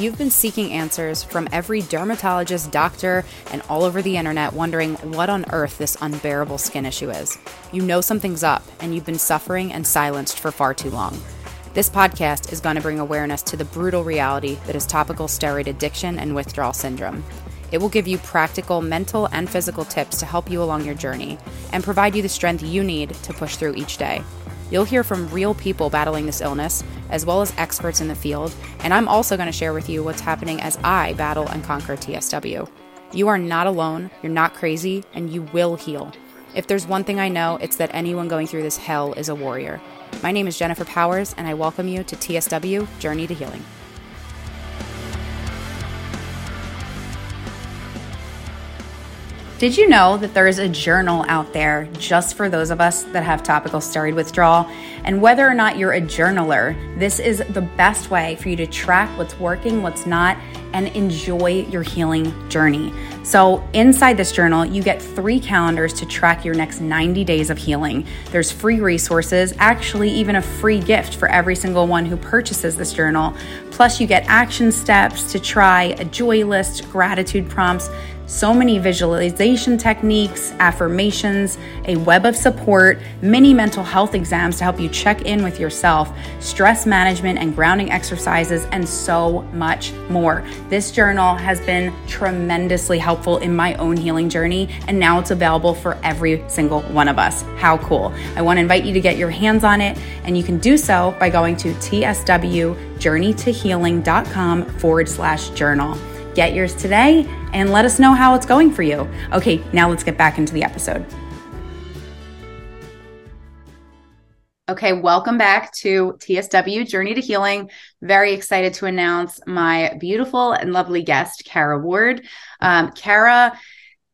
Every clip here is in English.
You've been seeking answers from every dermatologist, doctor, and all over the internet, wondering what on earth this unbearable skin issue is. You know something's up, and you've been suffering and silenced for far too long. This podcast is going to bring awareness to the brutal reality that is topical steroid addiction and withdrawal syndrome. It will give you practical mental and physical tips to help you along your journey and provide you the strength you need to push through each day. You'll hear from real people battling this illness, as well as experts in the field, and I'm also going to share with you what's happening as I battle and conquer TSW. You are not alone, you're not crazy, and you will heal. If there's one thing I know, it's that anyone going through this hell is a warrior. My name is Jennifer Powers, and I welcome you to TSW Journey to Healing. Did you know that there is a journal out there just for those of us that have topical steroid withdrawal? And whether or not you're a journaler, this is the best way for you to track what's working, what's not, and enjoy your healing journey. So inside this journal, you get 3 calendars to track your next 90 days of healing. There's free resources, actually even a free gift for every single one who purchases this journal. Plus you get action steps to try, a joy list, gratitude prompts, so many visualization techniques, affirmations, a web of support, mini mental health exams to help you check in with yourself, stress management and grounding exercises, and so much more. This journal has been tremendously helpful in my own healing journey, and now it's available for every single one of us. How cool. I want to invite you to get your hands on it, and you can do so by going to tswjourneytohealing.com/journal. Get yours today and let us know how it's going for you. Okay, now let's get back into the episode. Okay, welcome back to TSW Journey to Healing. Very excited to announce my beautiful and lovely guest, Cara Ward. Cara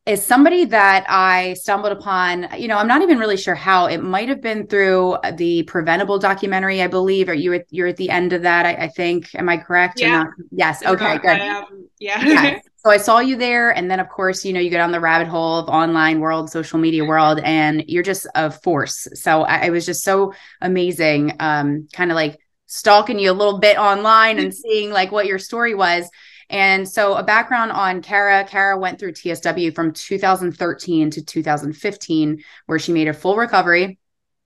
is somebody that I stumbled upon. You know, I'm not even really sure how. It might have been through the Preventable documentary, I believe. Are you you're at the end of that? I think. Am I correct? Yeah. Or not? Yes. Okay. Good. Yeah. So I saw you there. And then of course, you know, you go down the rabbit hole of online world, social media world, and you're just a force. So I was just so amazing, kind of like stalking you a little bit online and seeing like what your story was. And so a background on Cara. Cara went through TSW from 2013 to 2015, where she made a full recovery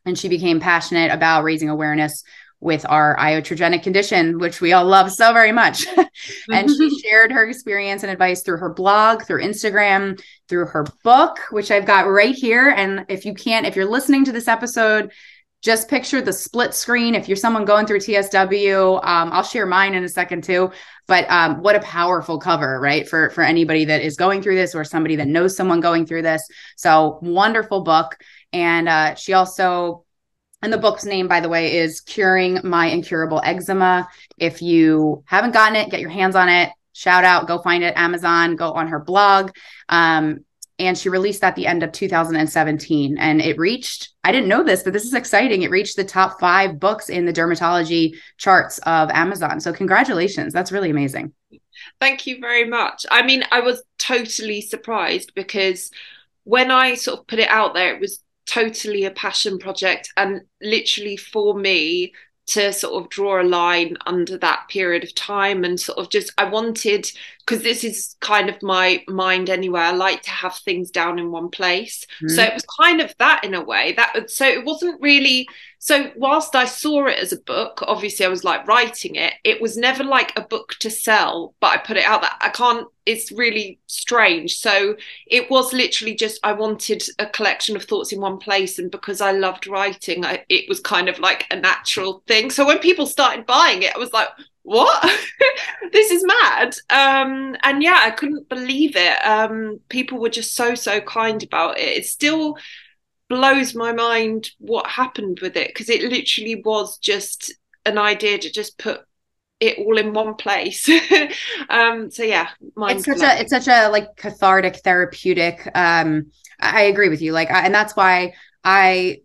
and she became passionate about raising awareness with our iatrogenic condition, which we all love so very much. And she shared her experience and advice through her blog, through Instagram, through her book, which I've got right here. And if you're listening to this episode, just picture the split screen. If you're someone going through TSW, I'll share mine in a second too, but what a powerful cover, right? For anybody that is going through this or somebody that knows someone going through this. So wonderful book. And she also, and the book's name, by the way, is Curing My Incurable Eczema. If you haven't gotten it, get your hands on it. Shout out, go find it, Amazon, go on her blog. And she released that at the end of 2017. And it reached, I didn't know this, but this is exciting. It reached the top 5 books in the dermatology charts of Amazon. So congratulations. That's really amazing. Thank you very much. I mean, I was totally surprised because when I sort of put it out there, it was totally a passion project, and literally for me to sort of draw a line under that period of time and sort of just, I wanted, because this is kind of my mind anyway, I like to have things down in one place. Mm-hmm. So it was kind of that in a way that, so it wasn't really, so whilst I saw it as a book, obviously I was like writing it, it was never like a book to sell, but I put it out that I can't, it's really strange. So it was literally just, I wanted a collection of thoughts in one place. And because I loved writing, it was kind of like a natural thing. So when people started buying it, I was like, what? This is mad. And yeah, I couldn't believe it. People were just so kind about it. It still blows my mind what happened with it, because it literally was just an idea to just put it all in one place. So yeah, it's such a like cathartic, therapeutic. I agree with you. Like, and that's why I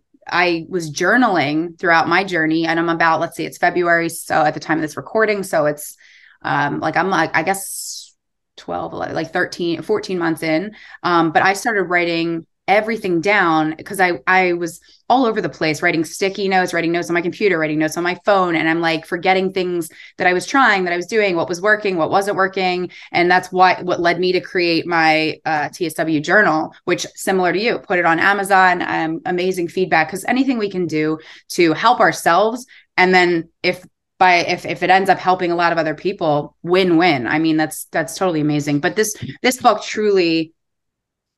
was journaling throughout my journey, and I'm about, let's see, it's February. So at the time of this recording, so it's I guess 12, like 13, 14 months in. But I started writing everything down because I was all over the place, writing sticky notes, writing notes on my computer, writing notes on my phone. And I'm like forgetting things that I was trying, that I was doing, what was working, what wasn't working. And that's what led me to create my TSW journal, which, similar to you, put it on Amazon. Amazing feedback, because anything we can do to help ourselves. And then if it ends up helping a lot of other people, win-win. I mean, that's totally amazing. But this book truly,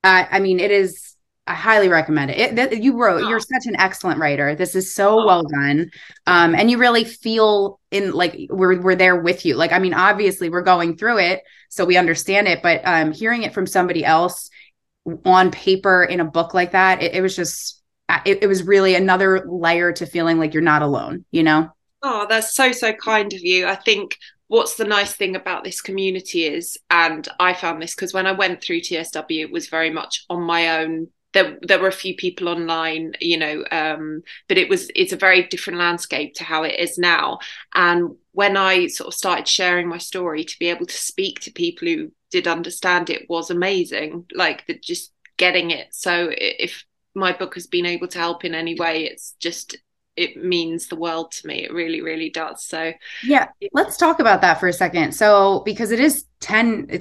I mean, it is, I highly recommend it. You're such an excellent writer. This is so well done. And you really feel in, like, we're there with you. Like, I mean, obviously we're going through it, so we understand it, but hearing it from somebody else on paper in a book like that, it was really another layer to feeling like you're not alone, you know? Oh, that's so, so kind of you. I think what's the nice thing about this community is, and I found this because when I went through TSW, it was very much on my own. There were a few people online, you know, but it's a very different landscape to how it is now. And when I sort of started sharing my story, to be able to speak to people who did understand it was amazing, like just getting it. So if my book has been able to help in any way, it means the world to me. It really, really does. So yeah, let's talk about that for a second. So, because it's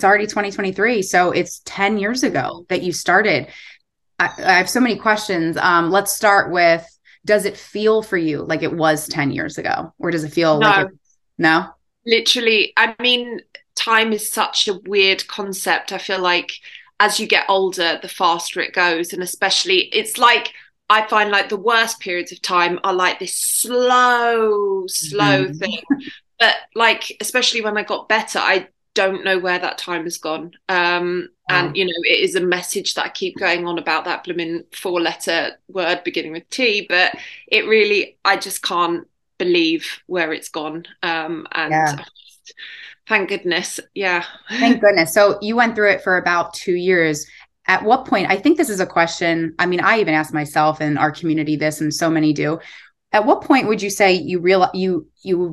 already 2023. So it's 10 years ago that you started. I have so many questions. Let's start with, does it feel for you like it was 10 years ago? Or does it feel like no? Literally. I mean, time is such a weird concept. I feel like as you get older, the faster it goes. And especially, it's like, I find like the worst periods of time are like this slow thing. But like, especially when I got better, I don't know where that time has gone. And, you know, it is a message that I keep going on about, that blooming 4-letter word beginning with T, but it really, I just can't believe where it's gone. Thank goodness. Yeah. Thank goodness. So you went through it for about 2 years. At what point, I think this is a question, I mean, I even ask myself in our community this, and so many do. At what point would you say you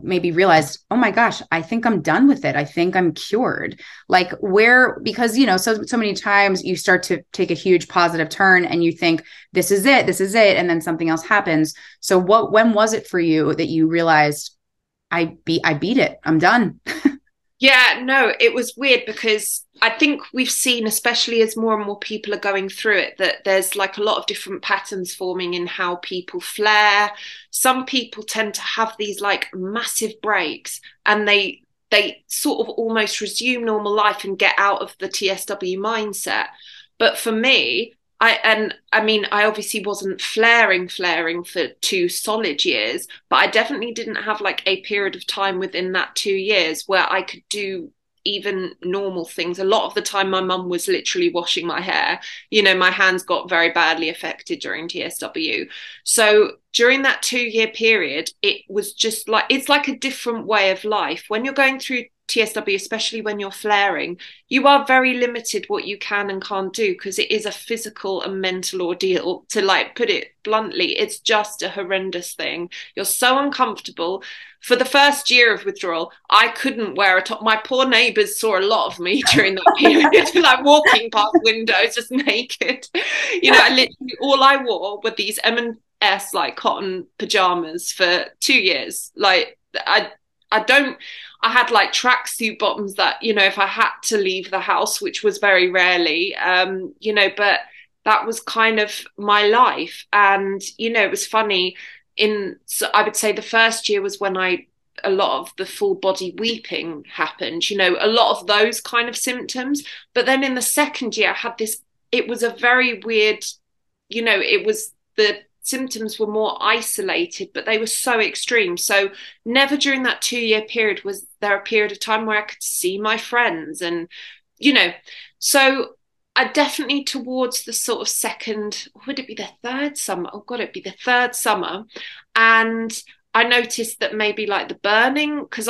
maybe realized, oh my gosh, I think I'm done with it. I think I'm cured. Like, where, because, you know, so many times you start to take a huge positive turn and you think, this is it. And then something else happens. So when was it for you that you realized I beat it, I'm done? Yeah, no, it was weird because I think we've seen, especially as more and more people are going through it, that there's like a lot of different patterns forming in how people flare. Some people tend to have these like massive breaks, and they sort of almost resume normal life and get out of the TSW mindset. But for me, I obviously wasn't flaring for 2 solid years, but I definitely didn't have like a period of time within that 2 years where I could do even normal things. A lot of the time my mum was literally washing my hair. You know, my hands got very badly affected during TSW. So during that 2-year period, it was just like, it's like a different way of life. When you're going through TSW, especially when you're flaring, you are very limited what you can and can't do, because it is a physical and mental ordeal, to like put it bluntly. It's just a horrendous thing. You're so uncomfortable. For the first year of withdrawal, I couldn't wear a top. My poor neighbours saw a lot of me during that period, like walking past windows just naked. You know, I literally, all I wore were these M&S like cotton pyjamas for 2 years. Like I had like tracksuit bottoms that, you know, if I had to leave the house, which was very rarely, you know, but that was kind of my life. And, you know, it was funny so I would say the first year was when a lot of the full body weeping happened, you know, a lot of those kind of symptoms. But then in the second year, I had this, it was a very weird, you know, it was the symptoms were more isolated, but they were so extreme. So never during that 2-year period was there a period of time where I could see my friends. And, you know, so I definitely towards the sort of it'd be the third summer. And I noticed that maybe like the burning, because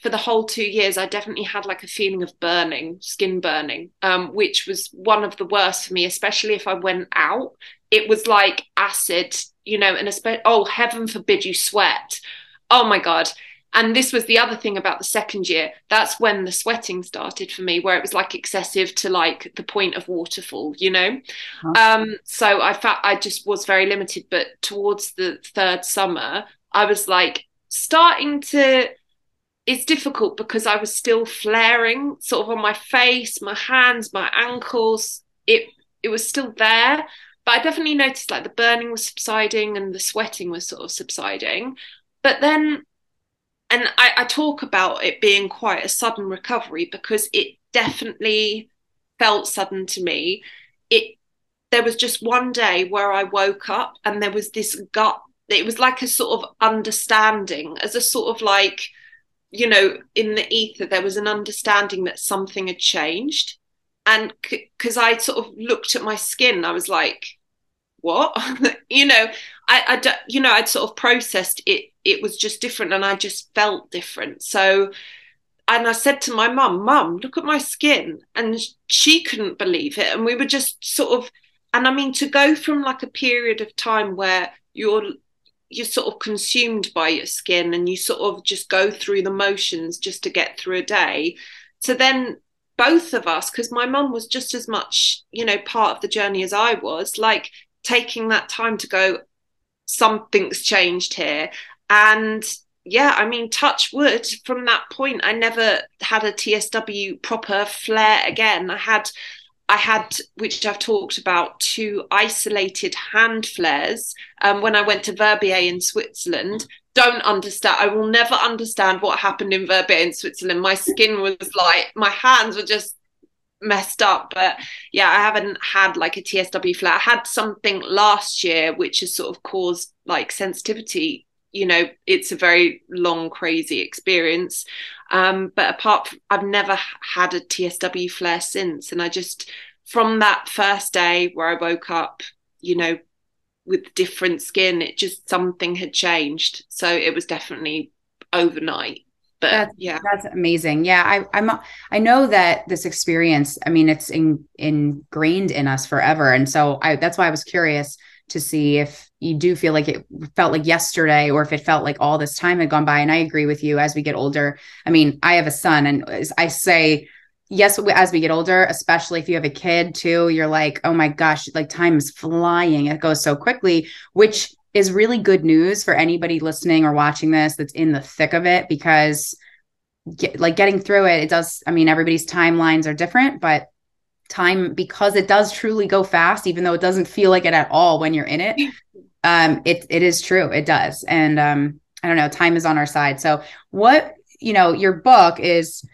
for the whole 2 years, I definitely had like a feeling of burning, skin burning, which was one of the worst for me, especially if I went out. It was like acid, you know, and heaven forbid you sweat. Oh my God. And this was the other thing about the second year. That's when the sweating started for me, where it was like excessive to like the point of waterfall, you know. So I just was very limited. But towards the third summer, I was like starting to, it's difficult because I was still flaring sort of on my face, my hands, my ankles. It was still there. But I definitely noticed like the burning was subsiding and the sweating was sort of subsiding. But then, and I talk about it being quite a sudden recovery because it definitely felt sudden to me. There was just one day where I woke up and there was this gut. It was like a sort of understanding, as a sort of like, you know, in the ether, there was an understanding that something had changed. And because I sort of looked at my skin, I was like, what? You know, I'd sort of processed it. It was just different and I just felt different. So, and I said to my mum, look at my skin. And she couldn't believe it. And we were just sort of, and I mean, to go from like a period of time where you're sort of consumed by your skin and you sort of just go through the motions just to get through a day, to then both of us, because my mum was just as much, you know, part of the journey as I was, like taking that time to go, something's changed here. And yeah, I mean, touch wood, from that point, I never had a TSW proper flare again. I had, which I've talked about, 2 isolated hand flares when I went to Verbier in Switzerland. Don't understand. I will never understand what happened in Verbier in Switzerland. My skin was like, my hands were just messed up. But yeah, I haven't had like a TSW flare. I had something last year, which has sort of caused like sensitivity. You know, it's a very long, crazy experience. But apart from, I've never had a TSW flare since. And I just, from that first day where I woke up, you know, with different skin, it just, something had changed. So it was definitely overnight. But that's amazing. Yeah, I know that this experience, I mean, it's ingrained in us forever. And so that's why I was curious to see if you do feel like it felt like yesterday or if it felt like all this time had gone by. And I agree with you, as we get older. I mean, I have a son, and I say, yes, as we get older, especially if you have a kid too, you're like, oh my gosh, like time is flying. It goes so quickly, which is really good news for anybody listening or watching this that's in the thick of it, because like getting through it, it does. I mean, everybody's timelines are different, but time, because it does truly go fast, even though it doesn't feel like it at all when you're in it. It is true. It does. And I don't know, time is on our side. So what, you know, your book is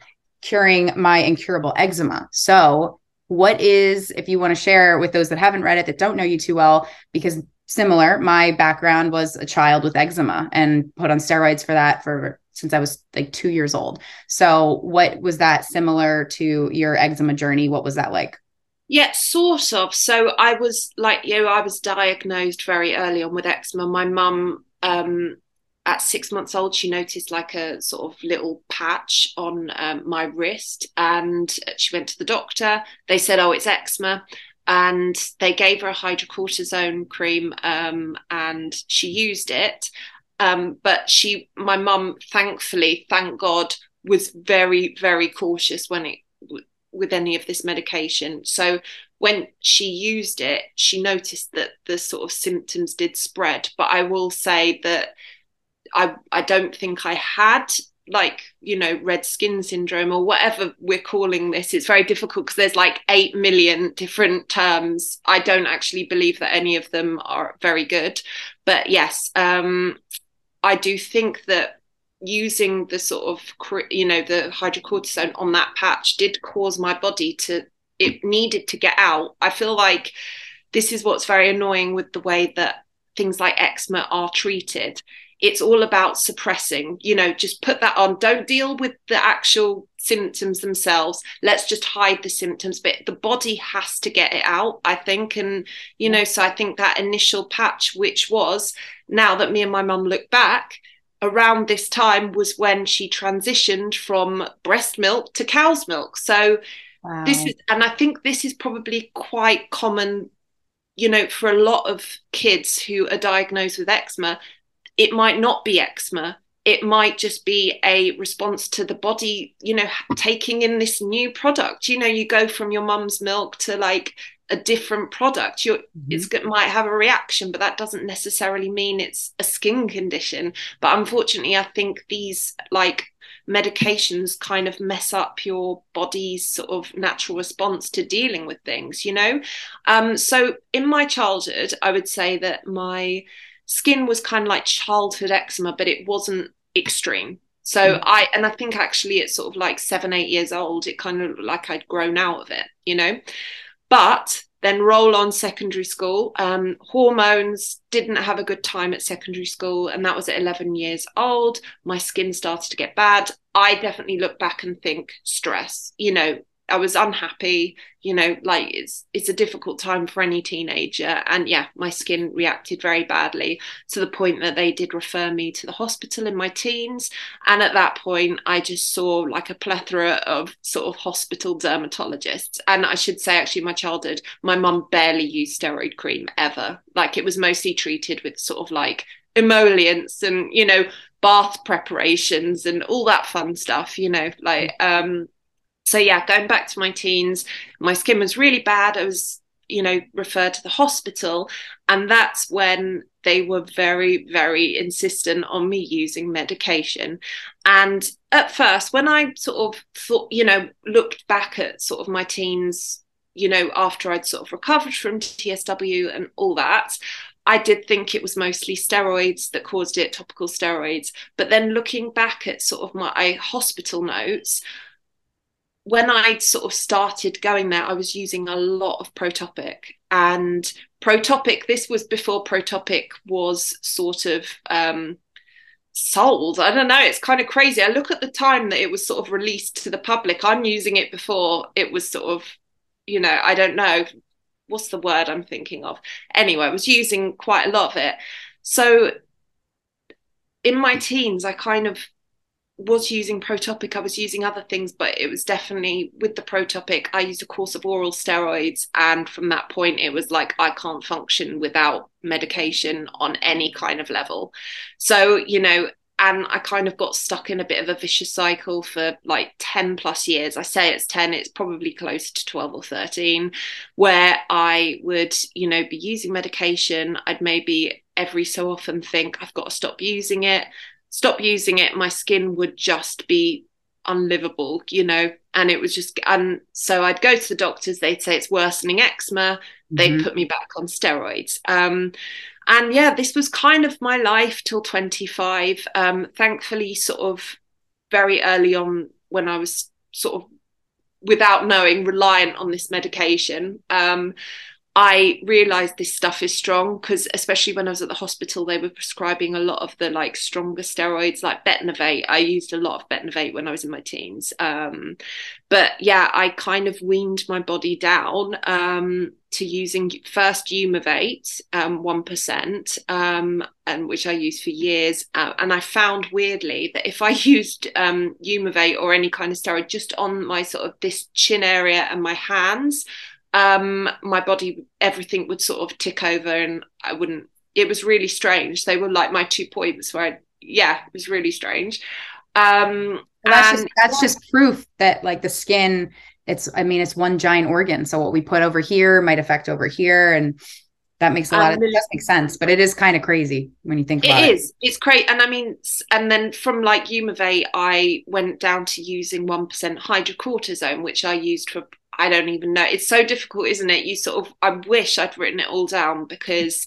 Curing My Incurable Eczema. So what is, if you want to share with those that haven't read it, that don't know you too well, because similar, my background was a child with eczema and put on steroids for that since I was like 2 years old. So what was that similar to your eczema journey? What was that like? Yeah, sort of. So I was like, you know, I was diagnosed very early on with eczema. My mum, at 6 months old, she noticed like a sort of little patch on my wrist, and she went to the doctor. They said, oh, it's eczema. And they gave her a hydrocortisone cream, and she used it. But my mum, thankfully, thank God, was very, very cautious when with any of this medication. So when she used it, she noticed that the sort of symptoms did spread. But I will say that I don't think I had, like, you know, red skin syndrome or whatever we're calling this. It's very difficult because there's like 8 million different terms. I don't actually believe that any of them are very good. But yes, I do think that using the sort of, you know, the hydrocortisone on that patch did cause my body it needed to get out. I feel like this is what's very annoying with the way that things like eczema are treated. It's all about suppressing, you know, just put that on. Don't deal with the actual symptoms themselves. Let's just hide the symptoms. But the body has to get it out, I think. And, you know, so I think that initial patch, which was, now that me and my mum look back, around this time was when she transitioned from breast milk to cow's milk. So wow. And I think this is probably quite common, you know, for a lot of kids who are diagnosed with eczema. It might not be eczema. It might just be a response to the body, you know, taking in this new product. You know, you go from your mum's milk to like a different product. It might have a reaction, but that doesn't necessarily mean it's a skin condition. But unfortunately, I think these like medications kind of mess up your body's sort of natural response to dealing with things, you know. So in my childhood, I would say that my skin was kind of like childhood eczema, but it wasn't extreme. So I think actually it's sort of like 7-8 years old, it kind of like I'd grown out of it, you know. But then roll on secondary school, hormones, didn't have a good time at secondary school. And that was at 11 years old. My skin started to get bad. I definitely look back and think stress, you know, I was unhappy, you know, like it's a difficult time for any teenager. And yeah, my skin reacted very badly to the point that they did refer me to the hospital in my teens. And at that point, I just saw like a plethora of sort of hospital dermatologists. And I should say, actually, my childhood, my mum barely used steroid cream ever. Like it was mostly treated with sort of like emollients and, you know, bath preparations and all that fun stuff, you know, like, so yeah, going back to my teens, my skin was really bad. I was, you know, referred to the hospital, and that's when they were very, very insistent on me using medication. And at first, when I sort of thought, you know, looked back at sort of my teens, you know, after I'd sort of recovered from TSW and all that, I did think it was mostly steroids that caused it, topical steroids. But then looking back at sort of my hospital notes, when I sort of started going there, I was using a lot of Protopic. And Protopic, this was before Protopic was sort of sold. I don't know, it's kind of crazy. I look at the time that it was sort of released to the public. I'm using it before it was sort of, you know, I don't know, what's the word I'm thinking of? Anyway, I was using quite a lot of it. So in my teens, I kind of was using Protopic. I was using other things, but it was definitely with the Protopic. I used a course of oral steroids, and from that point it was like I can't function without medication on any kind of level. So, you know, and I kind of got stuck in a bit of a vicious cycle for like 10 plus years. I say it's 10, it's probably close to 12 or 13, where I would, you know, be using medication. I'd maybe every so often think I've got to stop using it, my skin would just be unlivable, you know, and it was just, and so I'd go to the doctors, they'd say it's worsening eczema, they'd put me back on steroids. And yeah, this was kind of my life till 25. Thankfully, sort of very early on when I was sort of, without knowing, reliant on this medication, I realized this stuff is strong, because especially when I was at the hospital, they were prescribing a lot of the like stronger steroids, like Betnovate. I used a lot of Betnovate when I was in my teens. But yeah, I kind of weaned my body down to using first Eumovate, 1%, and which I used for years. And I found weirdly that if I used Eumovate or any kind of steroid just on my sort of this chin area and my hands, my body, everything would sort of tick over and I wouldn't, it was really strange. They were like my 2 points where it was really strange. That's just proof that like the skin, it's one giant organ. So what we put over here might affect over here, and that makes makes sense, but it is kind of crazy when you think about it. It is. It's crazy. And I mean, and then from like Eumovate, I went down to using 1% hydrocortisone, which I used for, I don't even know. It's so difficult, isn't it? You sort of, I wish I'd written it all down, because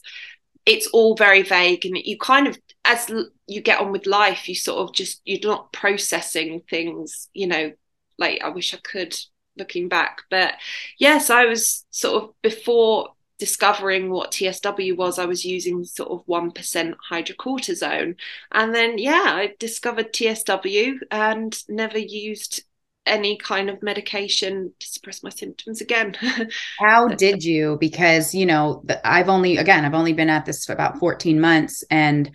it's all very vague, and you kind of, as you get on with life, you sort of just, you're not processing things, you know, like I wish I could looking back. But yes, I was sort of, before discovering what TSW was, I was using sort of 1% hydrocortisone. And then, yeah, I discovered TSW and never used any kind of medication to suppress my symptoms again. How did you? Because, you know, I've only been at this for about 14 months, and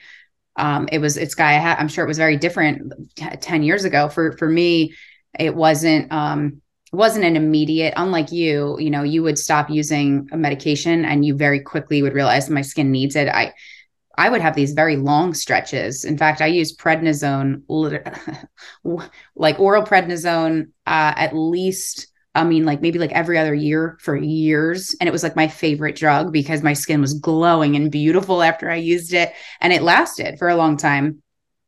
I'm sure it was very different 10 years ago. For me, it wasn't an immediate, unlike you know, you would stop using a medication and you very quickly would realize my skin needs it. I I would have these very long stretches. In fact, I used prednisone, like oral prednisone, at least, I mean, like maybe like every other year for years. And it was like my favorite drug because my skin was glowing and beautiful after I used it. And it lasted for a long time.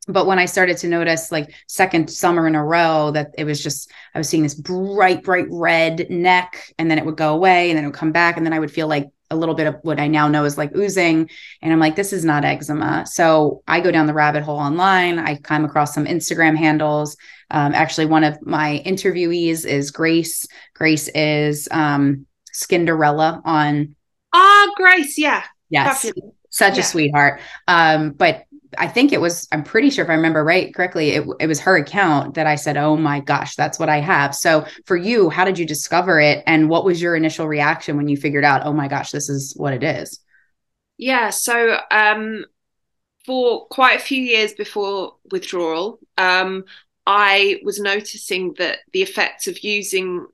But when I started to notice like second summer in a row that it was just, I was seeing this bright, bright red neck, and then it would go away, and then it would come back. And then I would feel like a little bit of what I now know is like oozing. And I'm like, this is not eczema. So I go down the rabbit hole online. I come across some Instagram handles. Actually, one of my interviewees is Grace. Grace is Skinderella on. Ah, Grace. Yeah. Yes. Definitely. Such a sweetheart. But I think it was, I'm pretty sure if I remember correctly, it was her account that I said, oh my gosh, that's what I have. So for you, how did you discover it? And what was your initial reaction when you figured out, oh my gosh, this is what it is? Yeah. So, for quite a few years before withdrawal, I was noticing that the effects of using,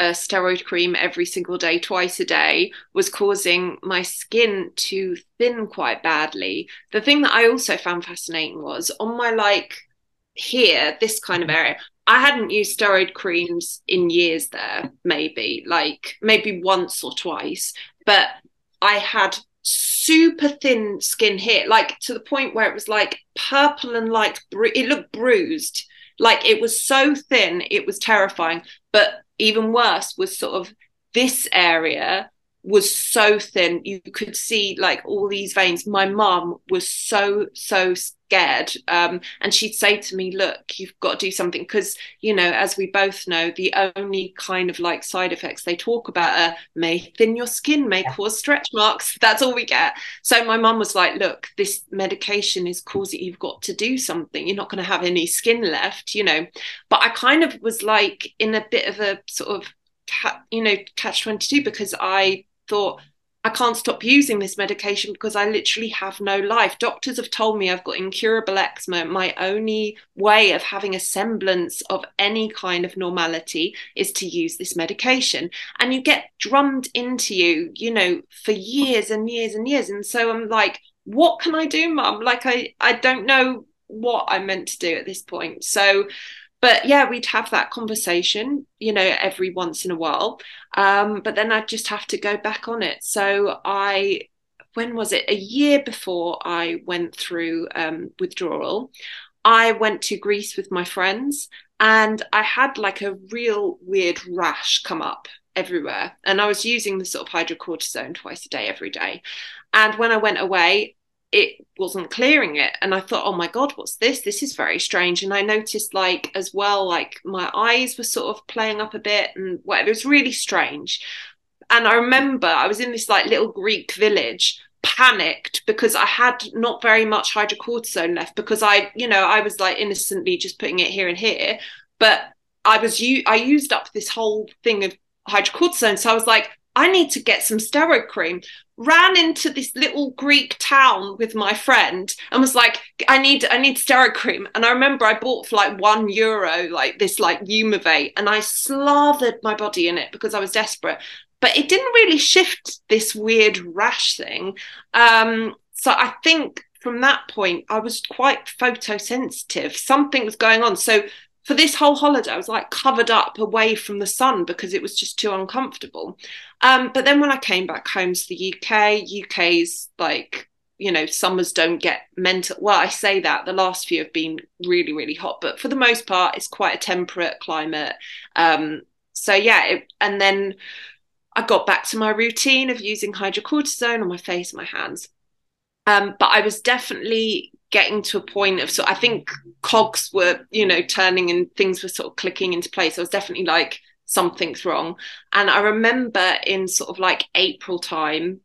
a steroid cream every single day, twice a day, was causing my skin to thin quite badly. The thing that I also found fascinating was on my, here, this kind of area, I hadn't used steroid creams in years there, maybe once or twice, but I had super thin skin here, to the point where it was purple and it looked bruised. It was so thin, it was terrifying. But even worse was sort of this area was so thin. You could see all these veins. My mum was so, so scared. And she'd say to me, look, you've got to do something. Because, as we both know, the only kind of side effects they talk about are may thin your skin, may cause stretch marks. That's all we get. So my mum was like, look, this medication is causing, you've got to do something. You're not going to have any skin left, But I kind of was in a bit of a sort of, catch-22, because I thought, I can't stop using this medication because I literally have no life. Doctors have told me I've got incurable eczema. My only way of having a semblance of any kind of normality is to use this medication. And you get drummed into you, for years and years and years. And so I'm like, what can I do, Mum? I don't know what I'm meant to do at this point. So, but yeah, we'd have that conversation, every once in a while. But then I'd just have to go back on it. So when was it? A year before I went through withdrawal, I went to Greece with my friends, and I had a real weird rash come up everywhere. And I was using the sort of hydrocortisone twice a day, every day. And when I went away, it wasn't clearing it. And I thought, oh my God, what's this? This is very strange. And I noticed as well, my eyes were sort of playing up a bit and whatever. It was really strange. And I remember I was in this little Greek village, panicked because I had not very much hydrocortisone left, because I, I was innocently just putting it here and here, but I used up this whole thing of hydrocortisone. So I was I need to get some steroid cream. Ran into this little Greek town with my friend and was I need steroid cream. And I remember I bought for €1, this Eumovate, and I slathered my body in it because I was desperate. But it didn't really shift this weird rash thing. So I think from that point, I was quite photosensitive. Something was going on. So for this whole holiday, I was covered up away from the sun because it was just too uncomfortable. But then when I came back home to the UK's summers don't get mental. Well, I say that the last few have been really, really hot, but for the most part, it's quite a temperate climate. And then I got back to my routine of using hydrocortisone on my face and my hands. But I was definitely getting to a point of, I think cogs were, turning and things were sort of clicking into place. I was definitely something's wrong. And I remember in sort of April time,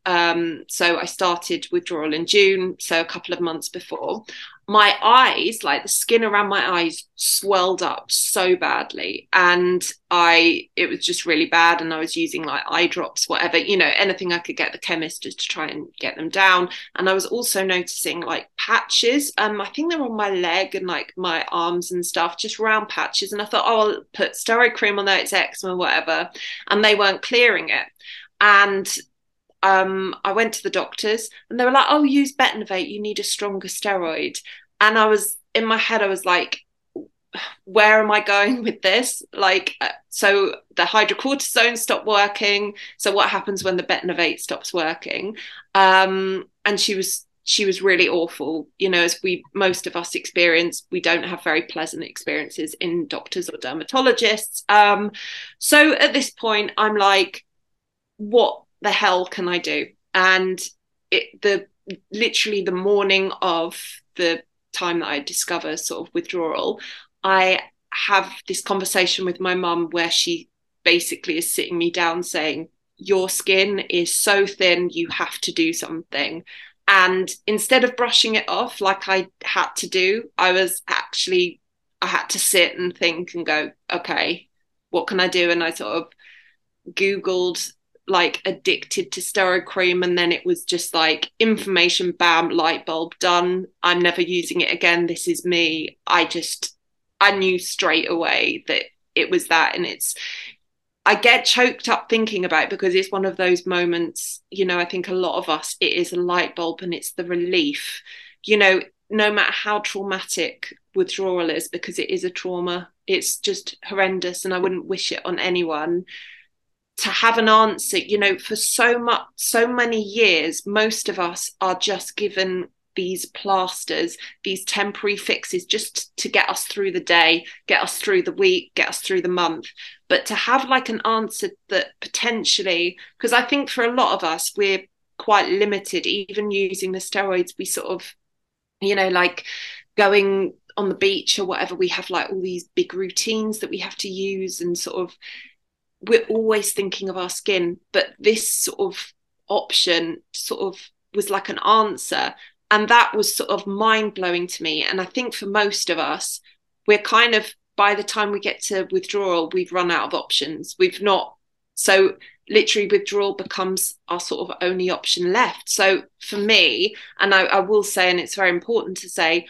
so I started withdrawal in June, so a couple of months before, my eyes, the skin around my eyes swelled up so badly. And it was just really bad. And I was using eye drops, whatever, anything I could get the chemist just to try and get them down. And I was also noticing patches. I think they were on my leg and my arms and stuff, just round patches. And I thought, oh, I'll put steroid cream on there, it's eczema, whatever. And they weren't clearing it. And I went to the doctors and they were like, oh, use Betnovate, you need a stronger steroid. And I was, in my head, I was like, where am I going with this? Like, so the hydrocortisone stopped working. So what happens when the Betnovate stops working? And she was really awful. You know, as most of us experience, we don't have very pleasant experiences in doctors or dermatologists. So at this point, I'm like, what the hell can I do? And literally the morning of the time that I discover sort of withdrawal, I have this conversation with my mum where she basically is sitting me down saying, your skin is so thin, you have to do something. And instead of brushing it off like I had to do, I had to sit and think and go, okay, what can I do? And I sort of Googled like addicted to steroid cream, and then it was just like information, bam, light bulb, done. I'm never using it again. This is me. I knew straight away that it was that. And I get choked up thinking about it because it's one of those moments, you know, I think a lot of us, it is a light bulb and it's the relief, you know, no matter how traumatic withdrawal is, because it is a trauma. It's just horrendous. And I wouldn't wish it on anyone to have an answer, you know, for so many years, most of us are just given these plasters, these temporary fixes just to get us through the day, get us through the week, get us through the month. But to have like an answer that potentially, because I think for a lot of us, we're quite limited, even using the steroids, we sort of, you know, like going on the beach or whatever, we have like all these big routines that we have to use and sort of, we're always thinking of our skin. But this sort of option sort of was like an answer. And that was sort of mind-blowing to me. And I think for most of us, we're kind of, by the time we get to withdrawal, we've run out of options. So literally withdrawal becomes our sort of only option left. So for me, and I will say, and it's very important to say,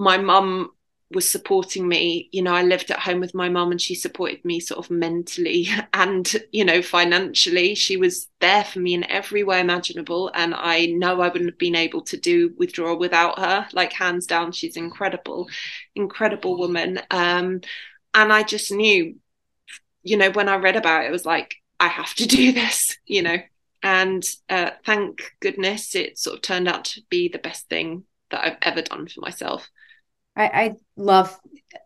my mum was supporting me. You know, I lived at home with my mum and she supported me sort of mentally and, you know, financially. She was there for me in every way imaginable. And I know I wouldn't have been able to do withdrawal without her, like hands down. She's an incredible woman. And I just knew, you know, when I read about it, it was like, I have to do this, you know, and thank goodness it sort of turned out to be the best thing that I've ever done for myself. I love,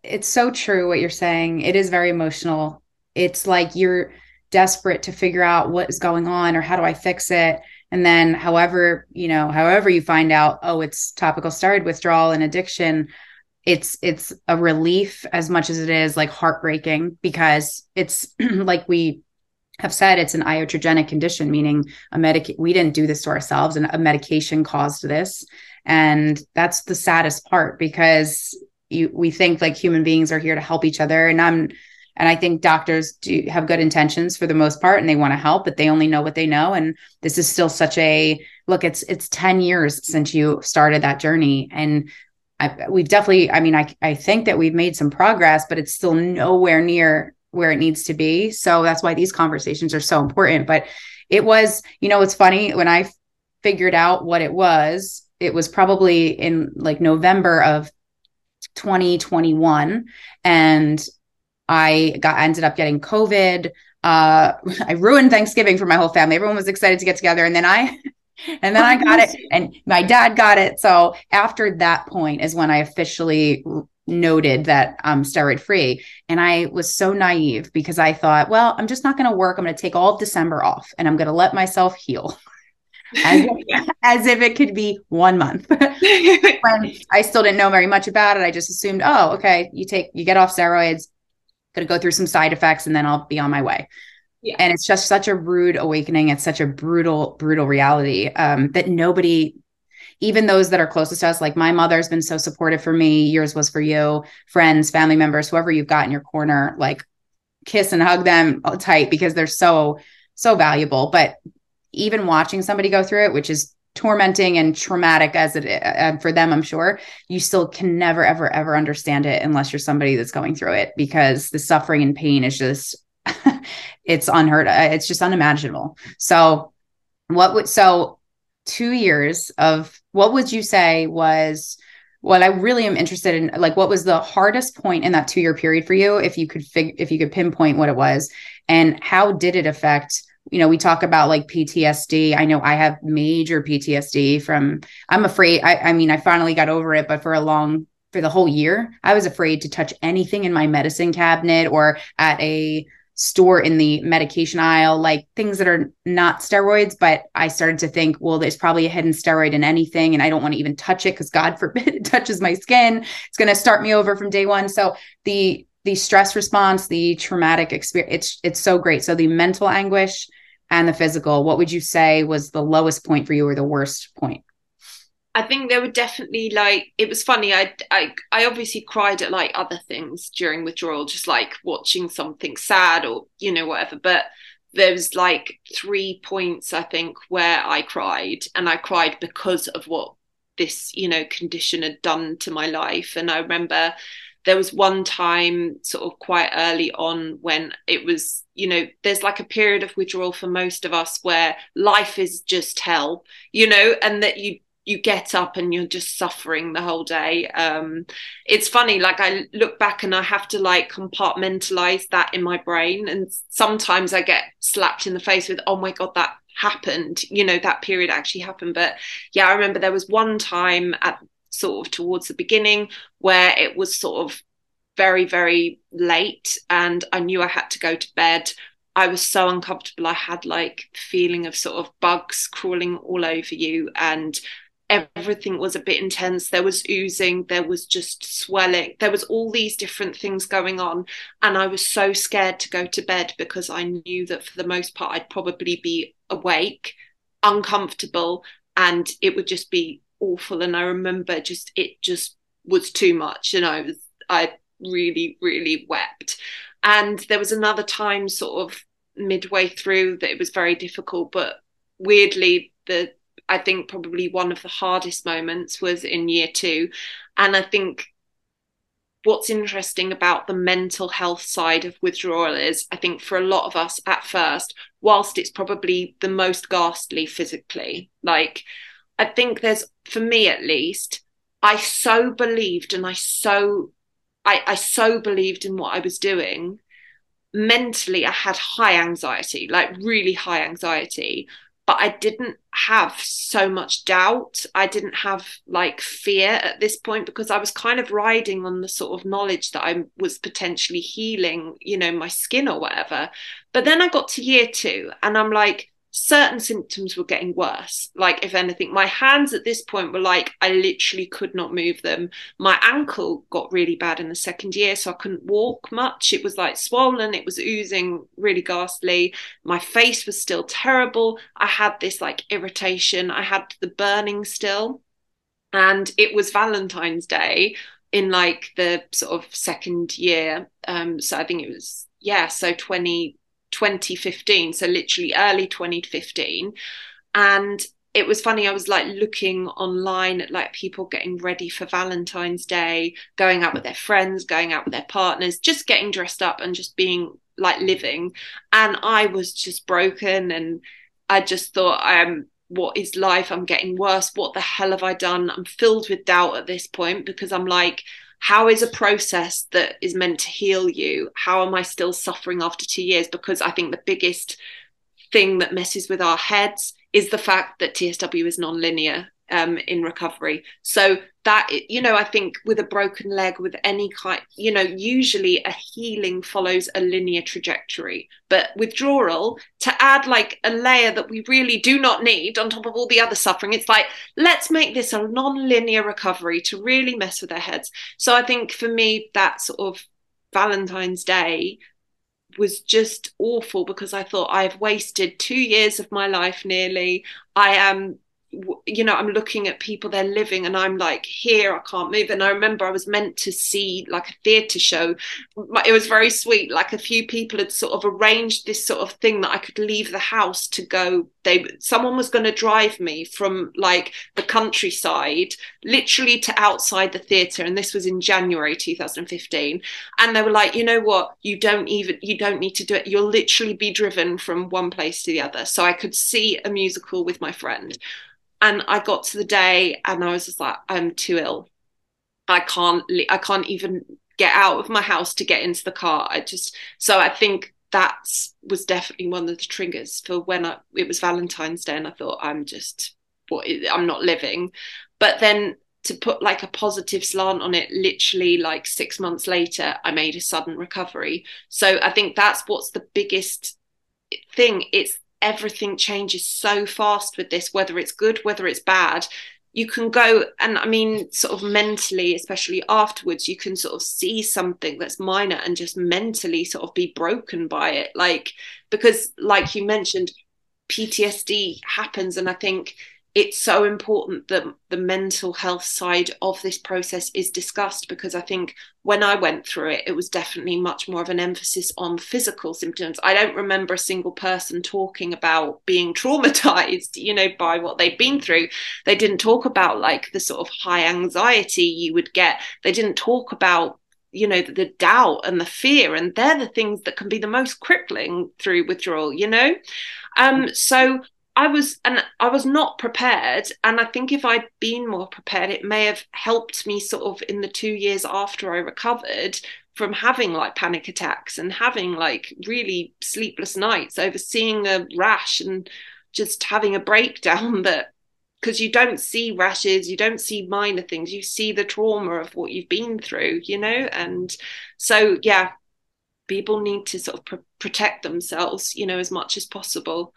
it's so true what you're saying. It is very emotional. It's like you're desperate to figure out what is going on or how do I fix it? And then however you find out, oh, it's topical steroid withdrawal and addiction. It's a relief as much as it is like heartbreaking, because it's like we have said, it's an iatrogenic condition, meaning we didn't do this to ourselves and a medication caused this. And that's the saddest part, because we think like human beings are here to help each other. And I think doctors do have good intentions for the most part, and they want to help, but they only know what they know. And this is still such a, look, it's 10 years since you started that journey. And we've definitely, I think that we've made some progress, but it's still nowhere near where it needs to be. So that's why these conversations are so important. But it was, you know, it's funny when I figured out what it was probably in like November of 2021. And I ended up getting COVID. I ruined Thanksgiving for my whole family. Everyone was excited to get together. And then I got it, and my dad got it. So after that point is when I officially noted that I'm steroid free. And I was so naive because I thought, well, I'm just not going to work. I'm going to take all of December off and I'm going to let myself heal. As if it could be 1 month. When I still didn't know very much about it. I just assumed, oh, okay, you get off steroids, going to go through some side effects, and then I'll be on my way. Yeah. And it's just such a rude awakening. It's such a brutal, brutal reality that nobody, even those that are closest to us, like my mother's been so supportive for me. Yours was for you. Friends, family members, whoever you've got in your corner, like kiss and hug them tight because they're so, so valuable. But even watching somebody go through it, which is tormenting and traumatic as it is, for them, I'm sure, you still can never, ever, ever understand it unless you're somebody that's going through it, because the suffering and pain is just, it's unheard of. It's just unimaginable. So So 2 years of, what would you say was what I really am interested in? Like, what was the hardest point in that 2 year period for you? If you could pinpoint what it was, and how did it affect, you know, we talk about like PTSD. I know I have major PTSD from, I'm afraid. I mean, I finally got over it, but for the whole year, I was afraid to touch anything in my medicine cabinet or at a store in the medication aisle, like things that are not steroids. But I started to think, well, there's probably a hidden steroid in anything, and I don't want to even touch it because God forbid it touches my skin. It's going to start me over from day one. So the stress response, the traumatic experience, it's so great. So the mental anguish and the physical, what would you say was the lowest point for you or the worst point? I think there were definitely, like, it was funny. I obviously cried at like other things during withdrawal, just like watching something sad or, you know, whatever. But there was like 3 points, I think, where I cried, and I cried because of what this, you know, condition had done to my life. And I remember there was one time sort of quite early on when it was, you know, there's like a period of withdrawal for most of us where life is just hell, you know, and that you get up and you're just suffering the whole day. It's funny, like I look back and I have to like compartmentalize that in my brain. And sometimes I get slapped in the face with, oh my God, that happened, you know, that period actually happened. But yeah, I remember there was one time at sort of towards the beginning where it was sort of very, very late and I knew I had to go to bed. I was so uncomfortable. I had like feeling of sort of bugs crawling all over you, and everything was a bit intense. There was oozing, there was just swelling, there was all these different things going on, and I was so scared to go to bed because I knew that for the most part I'd probably be awake, uncomfortable, and it would just be awful. And I remember it just was too much, and I really, really wept. And there was another time sort of midway through that it was very difficult, but weirdly I think probably one of the hardest moments was in year 2. And I think what's interesting about the mental health side of withdrawal is, I think for a lot of us at first, whilst it's probably the most ghastly physically, like I think there's, for me at least, I so believed and I so believed in what I was doing. Mentally, I had high anxiety, like really high anxiety. But I didn't have so much doubt. I didn't have like fear at this point because I was kind of riding on the sort of knowledge that I was potentially healing, you know, my skin or whatever. But then I got to year 2 and I'm like, certain symptoms were getting worse. Like, if anything, my hands at this point were like, I literally could not move them. My ankle got really bad in the second year, so I couldn't walk much. It was like swollen, it was oozing, really ghastly. My face was still terrible. I had this like irritation, I had the burning still. And it was Valentine's Day in like the sort of second year. So I think it was, yeah, so 2015, so literally early 2015. And it was funny, I was like looking online at like people getting ready for Valentine's Day, going out with their friends, going out with their partners, just getting dressed up and just being like living. And I was just broken, and I just thought, what is life? I'm getting worse. What the hell have I done? I'm filled with doubt at this point because I'm like, how is a process that is meant to heal you, how am I still suffering after 2 years? Because I think the biggest thing that messes with our heads is the fact that TSW is non-linear in recovery. So that, you know, I think with a broken leg, with any kind, you know, usually a healing follows a linear trajectory. But withdrawal, to add like a layer that we really do not need on top of all the other suffering, it's like, let's make this a non-linear recovery to really mess with their heads. So I think for me, that sort of Valentine's Day was just awful because I thought, I've wasted 2 years of my life nearly. I am you know, I'm looking at people, they're living, and I'm like, here, I can't move. And I remember I was meant to see like a theatre show. It was very sweet. Like a few people had sort of arranged this sort of thing that I could leave the house to go. Someone was going to drive me from like the countryside, literally to outside the theatre. And this was in January 2015. And they were like, you know what, you don't need to do it. You'll literally be driven from one place to the other. So I could see a musical with my friend. And I got to the day and I was just like, I'm too ill. I can't even get out of my house to get into the car. So I think that was definitely one of the triggers for when it was Valentine's Day, and I thought, I'm not living. But then to put like a positive slant on it, literally like 6 months later, I made a sudden recovery. So I think that's what's the biggest thing. It's everything changes so fast with this, whether it's good, whether it's bad. You can go and, I mean, sort of mentally, especially afterwards, you can sort of see something that's minor and just mentally sort of be broken by it. Like, because like you mentioned, PTSD happens. And I think it's so important that the mental health side of this process is discussed, because I think when I went through it, it was definitely much more of an emphasis on physical symptoms. I don't remember a single person talking about being traumatized, you know, by what they'd been through. They didn't talk about like the sort of high anxiety you would get. They didn't talk about, you know, the doubt and the fear. And they're the things that can be the most crippling through withdrawal, you know. I was not prepared. And I think if I'd been more prepared, it may have helped me sort of in the 2 years after I recovered from having like panic attacks and having like really sleepless nights over seeing a rash and just having a breakdown. That, because you don't see rashes, you don't see minor things, you see the trauma of what you've been through, you know. And so, yeah, people need to sort of protect themselves, you know, as much as possible.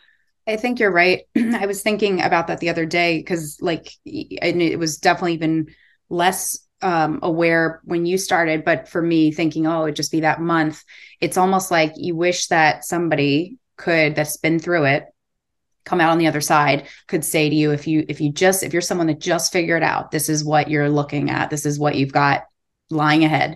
I think you're right. I was thinking about that the other day, because like it was definitely even less aware when you started. But for me, thinking, oh, it'd just be that month. It's almost like you wish that somebody that's been through it, come out on the other side, could say to you, if you're someone that just figured out, this is what you're looking at, this is what you've got lying ahead.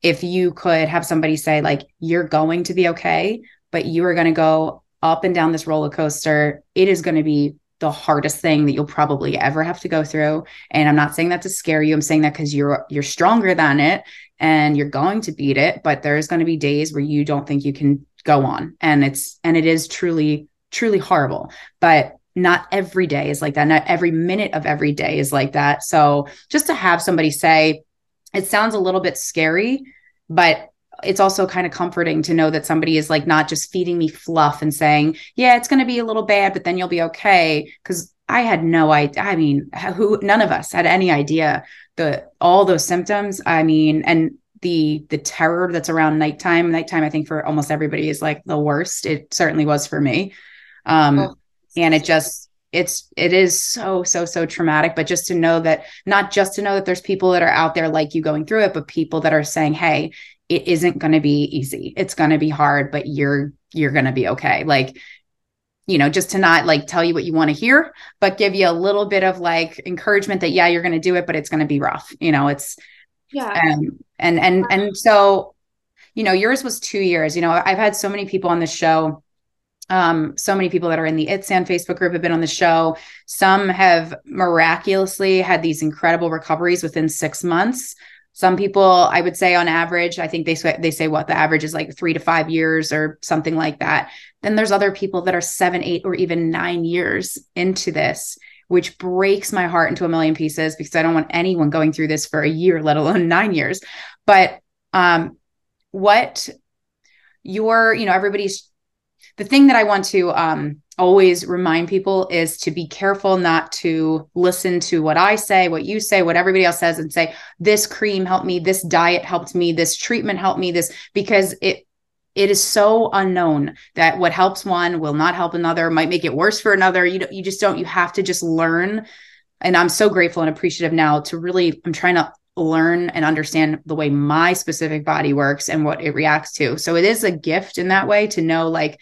If you could have somebody say like, you're going to be okay, but you are going to go up and down this roller coaster, it is going to be the hardest thing that you'll probably ever have to go through. And I'm not saying that to scare you. I'm saying that because you're stronger than it and you're going to beat it, but there's going to be days where you don't think you can go on. And it is truly, truly horrible, but not every day is like that. Not every minute of every day is like that. So just to have somebody say, it sounds a little bit scary, but it's also kind of comforting to know that somebody is like not just feeding me fluff and saying, yeah, it's going to be a little bad, but then you'll be okay. Because I had no idea. I mean, none of us had any idea all those symptoms. I mean, and the terror that's around nighttime, I think for almost everybody is like the worst. It certainly was for me. And it is so, so, so traumatic, but just to know that, not just to know that there's people that are out there like you going through it, but people that are saying, hey, it isn't going to be easy. It's going to be hard, but you're going to be okay. Like, you know, just to not like tell you what you want to hear, but give you a little bit of like encouragement that, yeah, you're going to do it, but it's going to be rough. You know, it's, yeah. And so, you know, yours was 2 years, you know. I've had so many people on the show. So many people that are in the ITSAN Facebook group have been on the show. Some have miraculously had these incredible recoveries within 6 months. Some people, I would say on average, I think they say what the average is, like 3 to 5 years or something like that. Then there's other people that are 7, 8, or even 9 years into this, which breaks my heart into a million pieces, because I don't want anyone going through this for a year, let alone 9 years. But the thing that I want to always remind people is to be careful not to listen to what I say, what you say, what everybody else says, and say, this cream helped me, this diet helped me, this treatment helped me, this, because it is so unknown that what helps one will not help another, might make it worse for another. You have to just learn. And I'm so grateful and appreciative now to really, I'm trying to learn and understand the way my specific body works and what it reacts to. So it is a gift in that way to know, like,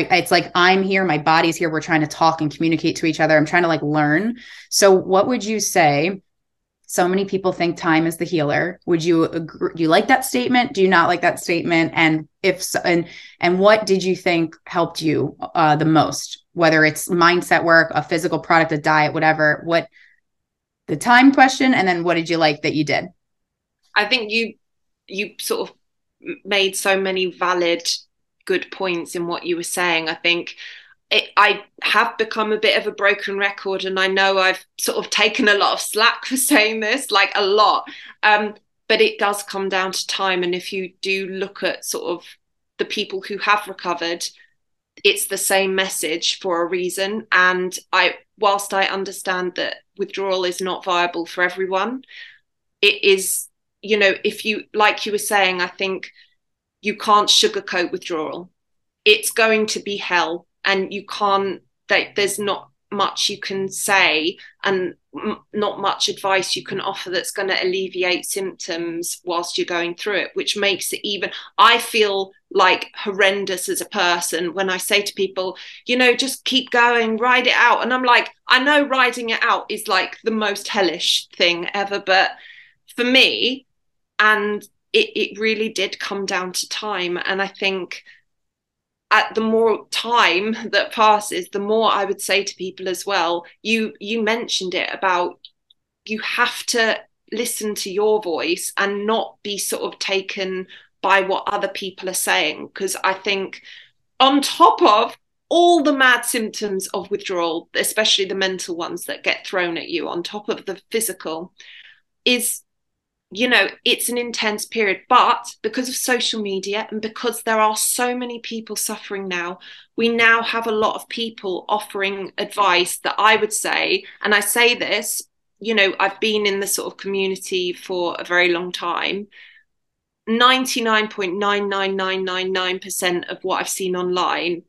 it's like, I'm here, my body's here. We're trying to talk and communicate to each other. I'm trying to like learn. So what would you say? So many people think time is the healer. Would you agree? Do you like that statement? Do you not like that statement? And if so, and what did you think helped you the most? Whether it's mindset work, a physical product, a diet, whatever. What the time question, and then what did you like that you did? I think you sort of made so many valid, good points in what you were saying. I think I have become a bit of a broken record, and I know I've sort of taken a lot of slack for saying this, like a lot, but it does come down to time. And if you do look at sort of the people who have recovered, it's the same message for a reason. And whilst I understand that withdrawal is not viable for everyone, it is, you know, if you, like you were saying, I think you can't sugarcoat withdrawal. It's going to be hell. And you can't, there's not much you can say and not much advice you can offer that's going to alleviate symptoms whilst you're going through it, which makes it even, I feel like horrendous as a person when I say to people, you know, just keep going, ride it out. And I'm like, I know riding it out is like the most hellish thing ever, but for me, and it really did come down to time. And I think the more time that passes, the more I would say to people as well, you mentioned it about you have to listen to your voice and not be sort of taken by what other people are saying. Because I think on top of all the mad symptoms of withdrawal, especially the mental ones that get thrown at you on top of the physical, is, you know, it's an intense period. But because of social media and because there are so many people suffering now, we now have a lot of people offering advice that I would say, and I say this, you know, I've been in the sort of community for a very long time. 99.99999% of what I've seen online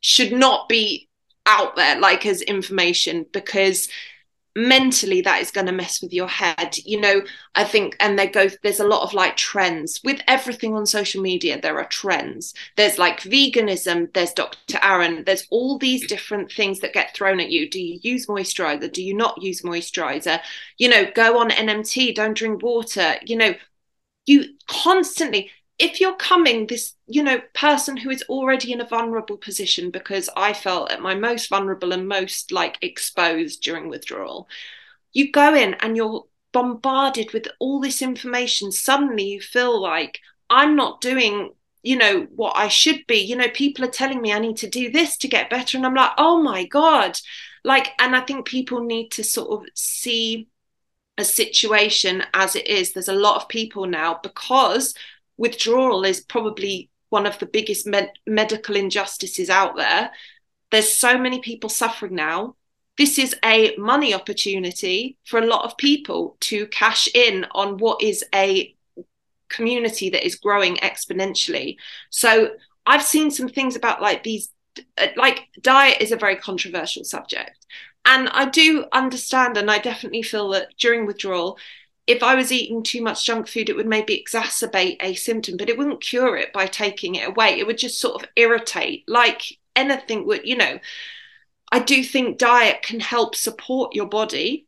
should not be out there, like, as information, because mentally that is going to mess with your head, you know. I think, and there's a lot of like trends with everything on social media. There are trends, there's like veganism, there's Dr. Aaron, there's all these different things that get thrown at you. Do you use moisturizer? Do you not use moisturizer? You know, go on NMT, don't drink water. You know, you constantly, if you're coming this, you know, person who is already in a vulnerable position, because I felt at my most vulnerable and most like exposed during withdrawal, you go in and you're bombarded with all this information. Suddenly you feel like, I'm not doing, you know, what I should be. You know, people are telling me I need to do this to get better. And I'm like, oh my God. Like, and I think people need to sort of see a situation as it is. There's a lot of people now, because withdrawal is probably one of the biggest medical injustices out there. There's so many people suffering now. This is a money opportunity for a lot of people to cash in on what is a community that is growing exponentially. So I've seen some things about like these, like diet is a very controversial subject. And I do understand, and I definitely feel that during withdrawal, if I was eating too much junk food, it would maybe exacerbate a symptom, but it wouldn't cure it by taking it away. It would just sort of irritate, like anything would, you know. I do think diet can help support your body,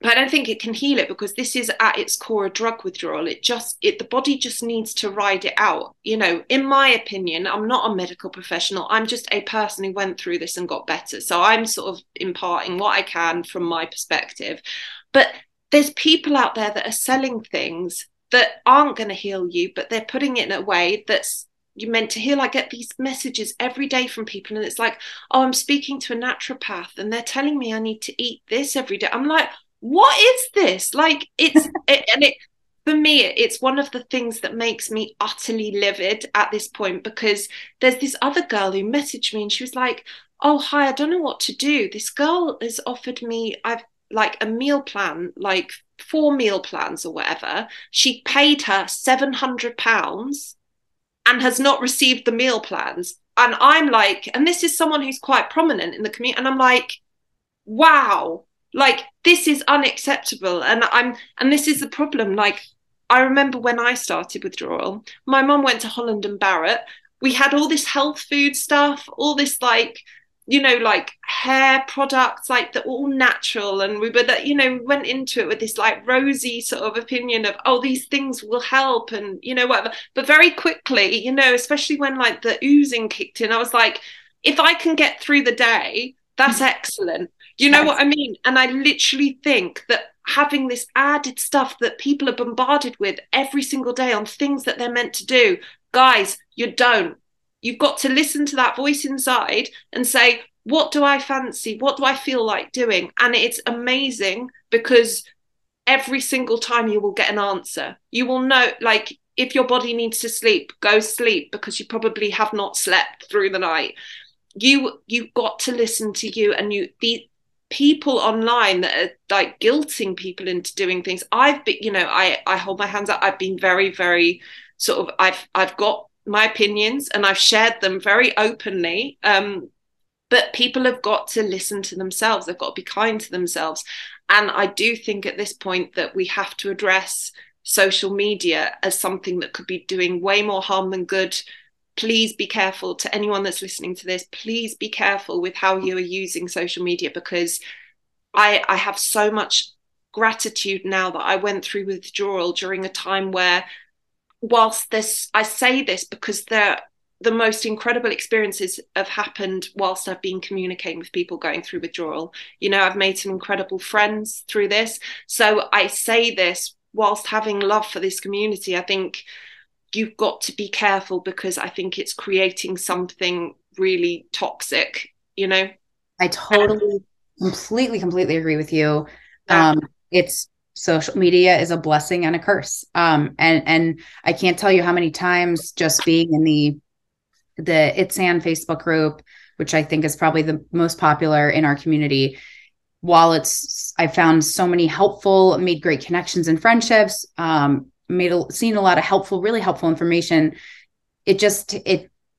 but I don't think it can heal it, because this is at its core a drug withdrawal. The body just needs to ride it out. You know, in my opinion, I'm not a medical professional. I'm just a person who went through this and got better. So I'm sort of imparting what I can from my perspective, but there's people out there that are selling things that aren't going to heal you, but they're putting it in a way that's you're meant to heal. I get these messages every day from people, and it's like, oh, I'm speaking to a naturopath and they're telling me I need to eat this every day. I'm like, what is this? Like, it's for me, it's one of the things that makes me utterly livid at this point, because there's this other girl who messaged me and she was like, oh, hi, I don't know what to do. This girl has offered me, I've like a meal plan, like 4 meal plans or whatever. She paid her £700 and has not received the meal plans. And I'm like, and this is someone who's quite prominent in the community. And I'm like, wow, like this is unacceptable. And this is the problem. Like, I remember when I started withdrawal, my mum went to Holland and Barrett we had all this health food stuff, all this like, you know, like hair products, like they're all natural. And we were that, you know, went into it with this like rosy sort of opinion of, oh, these things will help and, you know, whatever. But very quickly, you know, especially when like the oozing kicked in, I was like, if I can get through the day, that's excellent. You know what I mean? And I literally think that having this added stuff that people are bombarded with every single day on things that they're meant to do, guys, you don't. You've got to listen to that voice inside and say, what do I fancy? What do I feel like doing? And it's amazing because every single time you will get an answer. You will know, like, if your body needs to sleep, go sleep because you probably have not slept through the night. You've got to listen to you. And the people online that are like guilting people into doing things. I've been, you know, I hold my hands up. I've been very, very sort of, I've got my opinions and I've shared them very openly, but people have got to listen to themselves. They've got to be kind to themselves. And I do think at this point that we have to address social media as something that could be doing way more harm than good. Please be careful, to anyone that's listening to this, please be careful with how you are using social media, because I have so much gratitude now that I went through withdrawal during a time where, whilst this, I say this because the most incredible experiences have happened whilst I've been communicating with people going through withdrawal. You know, I've made some incredible friends through this. So I say this whilst having love for this community. I think you've got to be careful because I think it's creating something really toxic, you know? I totally, completely agree with you. It's, social media is a blessing and a curse. And I can't tell you how many times just being in the ITSAN Facebook group, which I think is probably the most popular in our community, while I found so many helpful, made great connections and friendships, seen a lot of really helpful information.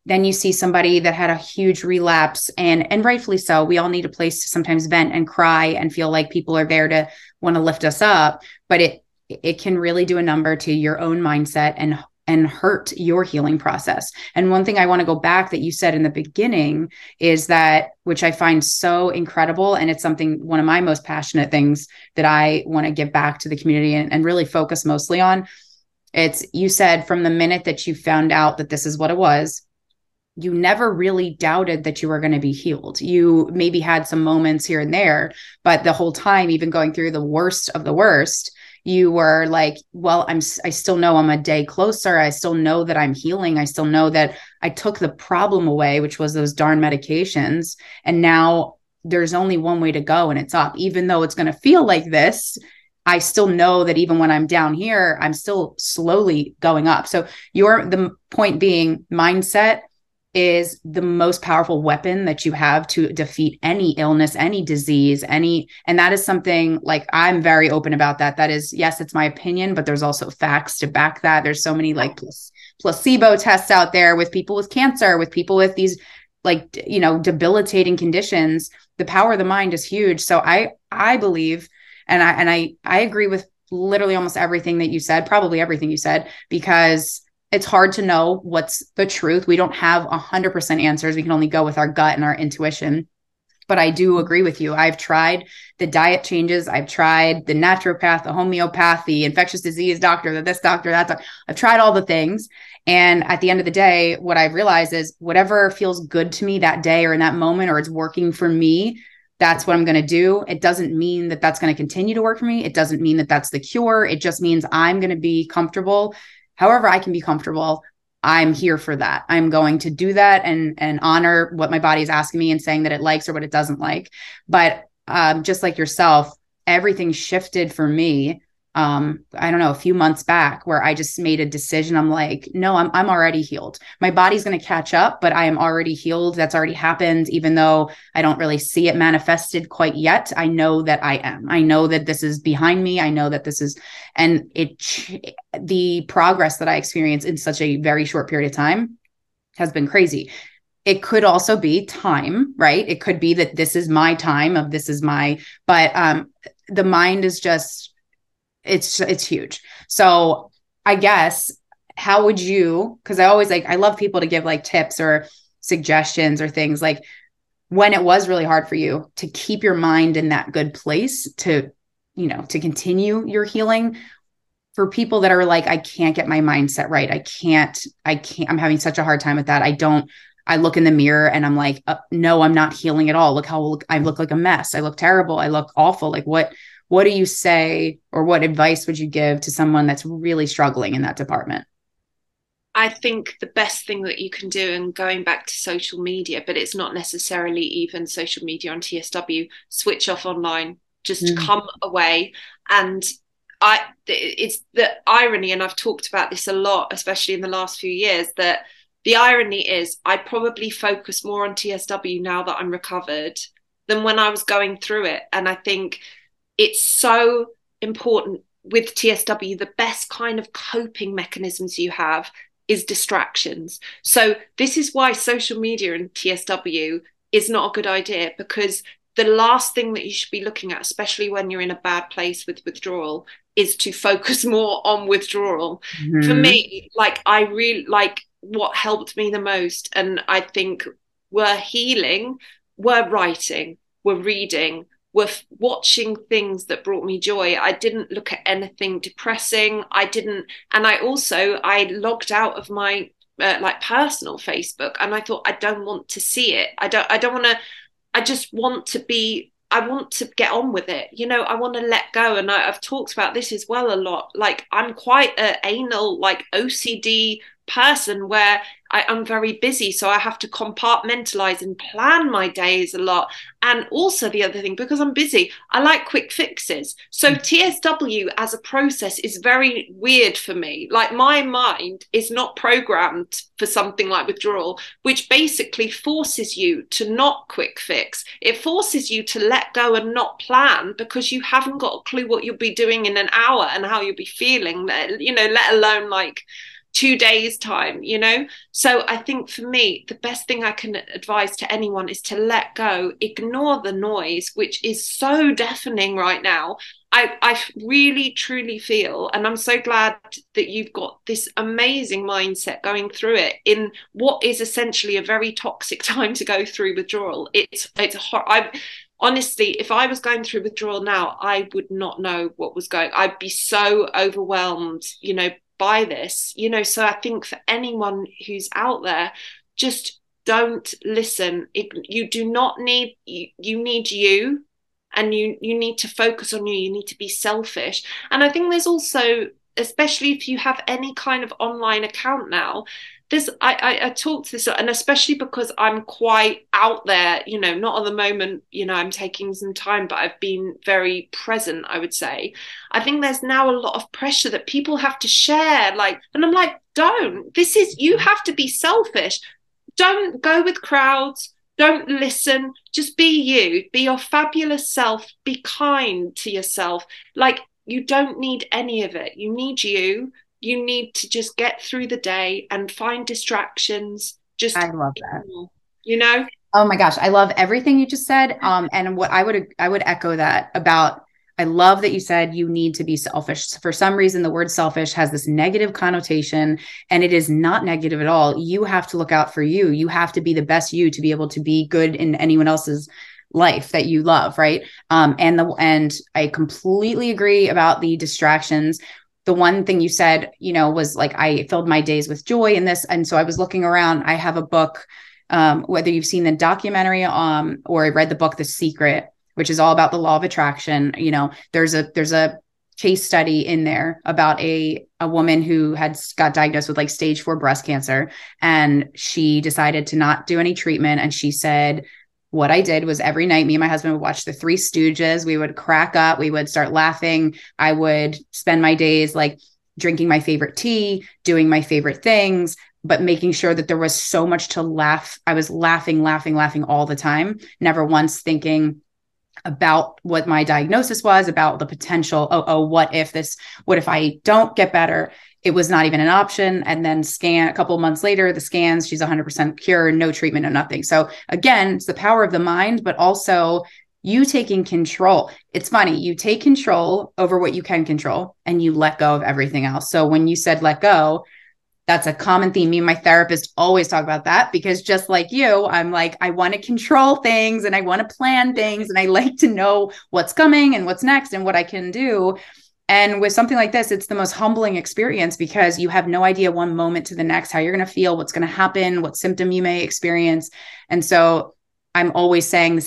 Then you see somebody that had a huge relapse, and rightfully so. We all need a place to sometimes vent and cry and feel like people are there to want to lift us up, but it can really do a number to your own mindset and hurt your healing process. And one thing I want to go back that you said in the beginning is that, which I find so incredible, and it's one of my most passionate things that I want to give back to the community and really focus mostly on. You said from the minute that you found out that this is what it was, you never really doubted that you were going to be healed. You maybe had some moments here and there, but the whole time, even going through the worst of the worst, you were like, well, I still know I'm a day closer. I still know that I'm healing. I still know that I took the problem away, which was those darn medications. And now there's only one way to go, and it's up. Even though it's going to feel like this, I still know that even when I'm down here, I'm still slowly going up. So the point being, mindset is the most powerful weapon that you have to defeat any illness, any disease, and that is something like I'm very open about that. That is, yes, it's my opinion, but there's also facts to back that. There's so many like placebo tests out there with people with cancer, with people with these like, you know, debilitating conditions. The power of the mind is huge. So I believe, and I agree with literally almost everything that you said, probably everything you said, because it's hard to know what's the truth. We don't have 100% answers. We can only go with our gut and our intuition. But I do agree with you. I've tried the diet changes. I've tried the naturopath, the homeopath, the infectious disease doctor, this doctor, that doctor. I've tried all the things. And at the end of the day, what I've realized is whatever feels good to me that day or in that moment, or it's working for me, that's what I'm going to do. It doesn't mean that that's going to continue to work for me. It doesn't mean that that's the cure. It just means I'm going to be comfortable. However I can be comfortable, I'm here for that. I'm going to do that and honor what my body is asking me and saying that it likes or what it doesn't like. But just like yourself, everything shifted for me, I don't know, a few months back, where I just made a decision. I'm like, no, I'm already healed. My body's going to catch up, but I am already healed. That's already happened. Even though I don't really see it manifested quite yet, I know that I am. I know that this is behind me. I know that this is, and the progress that I experienced in such a very short period of time has been crazy. It could also be time, right? It could be that this is my time of the mind is just, it's huge. So I guess how would you, because I always like, I love people to give like tips or suggestions or things like when it was really hard for you to keep your mind in that good place to, you know, to continue your healing for people that are like, I can't get my mindset right. I can't, I'm having such a hard time with that. I look in the mirror and I'm like, no, I'm not healing at all. Look how I look like a mess. I look terrible. I look awful. Like what do you say, or what advice would you give to someone that's really struggling in that department? I think the best thing that you can do, and going back to social media, but it's not necessarily even social media on TSW, switch off online, just come away. And it's the irony, and I've talked about this a lot, especially in the last few years, that the irony is I probably focus more on TSW now that I'm recovered than when I was going through it. And I think it's so important with TSW, the best kind of coping mechanisms you have is distractions. So this is why social media and TSW is not a good idea, because the last thing that you should be looking at, especially when you're in a bad place with withdrawal, is to focus more on withdrawal. Mm-hmm. For me, like I really like what helped me the most, and I think were healing, were writing, were reading, were watching things that brought me joy. I didn't look at anything depressing. I logged out of my personal Facebook, and I thought, I don't want to see it. I want to get on with it. You know, I want to let go. And I've talked about this as well a lot. Like I'm quite an anal, like OCD person where I'm very busy. So I have to compartmentalize and plan my days a lot. And also the other thing, because I'm busy, I like quick fixes. So TSW as a process is very weird for me. Like my mind is not programmed for something like withdrawal, which basically forces you to not quick fix. It forces you to let go and not plan, because you haven't got a clue what you'll be doing in an hour and how you'll be feeling, you know, let alone like 2 days time, you know? So I think for me, the best thing I can advise to anyone is to let go, ignore the noise, which is so deafening right now. I really, truly feel, and I'm so glad that you've got this amazing mindset going through it in what is essentially a very toxic time to go through withdrawal. It's hard. Honestly, if I was going through withdrawal now, I would not know what was going on. I'd be so overwhelmed, you know, by this, you know. So I think for anyone who's out there, just don't listen. You do not need, you need you, and you need to focus on you. You need to be selfish. And I think there's also, especially if you have any kind of online account now, I talk to this, and especially because I'm quite out there, you know, not at the moment, you know, I'm taking some time, but I've been very present, I would say. I think there's now a lot of pressure that people have to share, like, and I'm like, don't, you have to be selfish. Don't go with crowds. Don't listen. Just be you, be your fabulous self, be kind to yourself. Like, you don't need any of it. You need you. You need to just get through the day and find distractions. Just I love that. You know? Oh my gosh. I love everything you just said. And what I would echo that about, I love that you said you need to be selfish. For some reason, the word selfish has this negative connotation, and it is not negative at all. You have to look out for you. You have to be the best you to be able to be good in anyone else's life that you love. Right. And I completely agree about the distractions. The one thing you said, you know, was like, I filled my days with joy in this. And so I was looking around. I have a book, whether you've seen the documentary, or I read the book, The Secret, which is all about the law of attraction. You know, there's a case study in there about a woman who got diagnosed with like stage 4 breast cancer, and she decided to not do any treatment. And she said, what I did was every night, me and my husband would watch The Three Stooges. We would crack up. We would start laughing. I would spend my days like drinking my favorite tea, doing my favorite things, but making sure that there was so much to laugh. I was laughing all the time. Never once thinking about what my diagnosis was, about the potential. What if I don't get better? It was not even an option. And then a couple of months later, the scans, she's 100% cured, no treatment, no nothing. So again, it's the power of the mind, but also you taking control. It's funny, you take control over what you can control and you let go of everything else. So when you said let go, That's a common theme. Me and my therapist always talk about that, because just like you, I'm like, I want to control things and I want to plan things and I like to know what's coming and what's next and what I can do. And with something like this, it's the most humbling experience, because you have no idea one moment to the next how you're going to feel, what's going to happen, what symptom you may experience. And so I'm always saying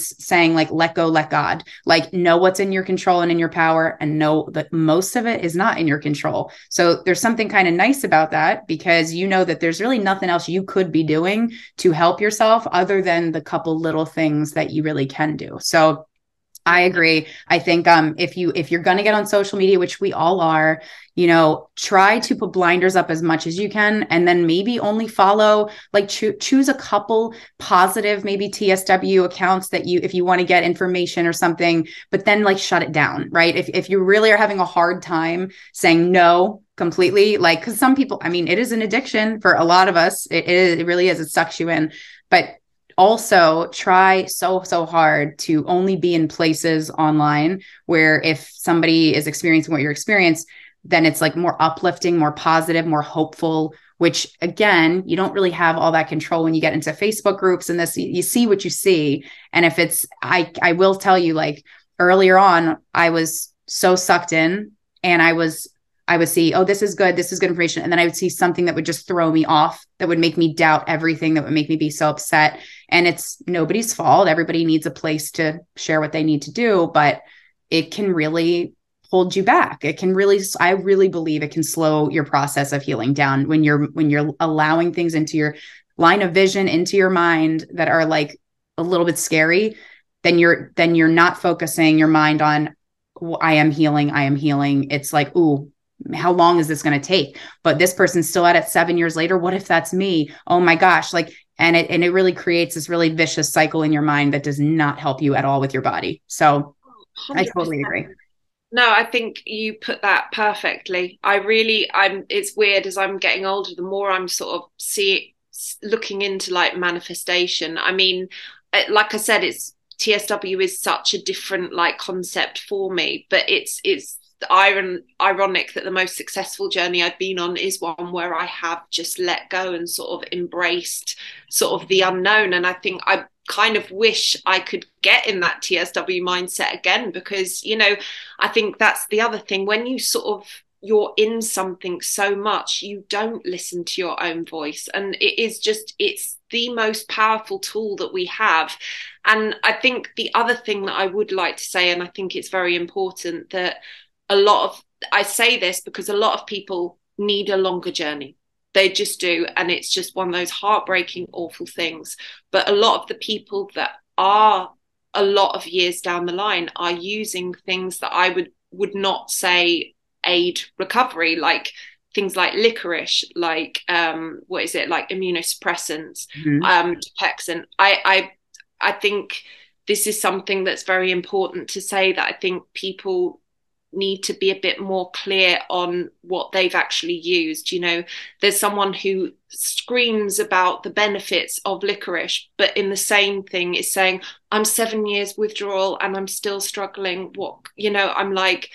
like, let go, let God, like know what's in your control and in your power, and know that most of it is not in your control. So there's something kind of nice about that, because you know that there's really nothing else you could be doing to help yourself other than the couple little things that you really can do. So I agree. I think if you're going to get on social media, which we all are, you know, try to put blinders up as much as you can, and then maybe only follow, like choose a couple positive, maybe TSW accounts that you, if you want to get information or something, but then like shut it down, right? If you really are having a hard time saying no completely, like, cause some people, I mean, it is an addiction for a lot of us. It really is. It sucks you in, but also try so hard to only be in places online where if somebody is experiencing what you're experiencing, then it's like more uplifting, more positive, more hopeful, which again, you don't really have all that control when you get into Facebook groups and this, you see what you see. And if it's, I will tell you, like earlier on, I was so sucked in, and I would see, oh, this is good information. And then I would see something that would just throw me off, that would make me doubt everything, that would make me be so upset. And it's nobody's fault. Everybody needs a place to share what they need to do, but it can really hold you back. It can really, I really believe it can slow your process of healing down when you're allowing things into your line of vision, into your mind that are like a little bit scary. Then you're not focusing your mind on, oh, I am healing. It's like, ooh, how long is this going to take? But this person's still at it 7 years later. What if that's me? Oh my gosh. Like, and it really creates this really vicious cycle in your mind that does not help you at all with your body. So 100%. I totally agree. No, I think you put that perfectly. It's weird, as I'm getting older, the more I'm sort of looking into like manifestation. I mean, like I said, it's TSW is such a different like concept for me, but it's ironic that the most successful journey I've been on is one where I have just let go and sort of embraced sort of the unknown. And I think I kind of wish I could get in that TSW mindset again, because, you know, I think that's the other thing. When you sort of, you're in something so much, you don't listen to your own voice. And it is just, it's the most powerful tool that we have. And I think the other thing that I would like to say, and I think it's very important that I say this because a lot of people need a longer journey. They just do. And it's just one of those heartbreaking, awful things. But a lot of the people that are a lot of years down the line are using things that I would not say aid recovery, like things like licorice, like, like immunosuppressants, mm-hmm. Dupixent. I think this is something that's very important to say, that I think people need to be a bit more clear on what they've actually used. You know, there's someone who screams about the benefits of licorice, but in the same thing is saying, I'm 7 years withdrawal and I'm still struggling. What, you know, I'm like,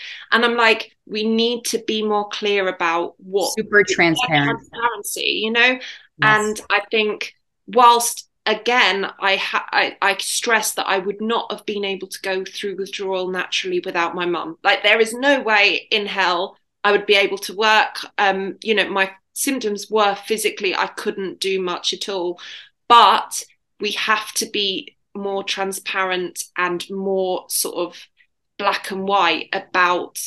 we need to be more clear about what. Super transparency, you know? Yes. And I think whilst, again, I stress that I would not have been able to go through withdrawal naturally without my mum. Like, there is no way in hell I would be able to work. You know, my symptoms were physically, I couldn't do much at all. But we have to be more transparent and more sort of black and white about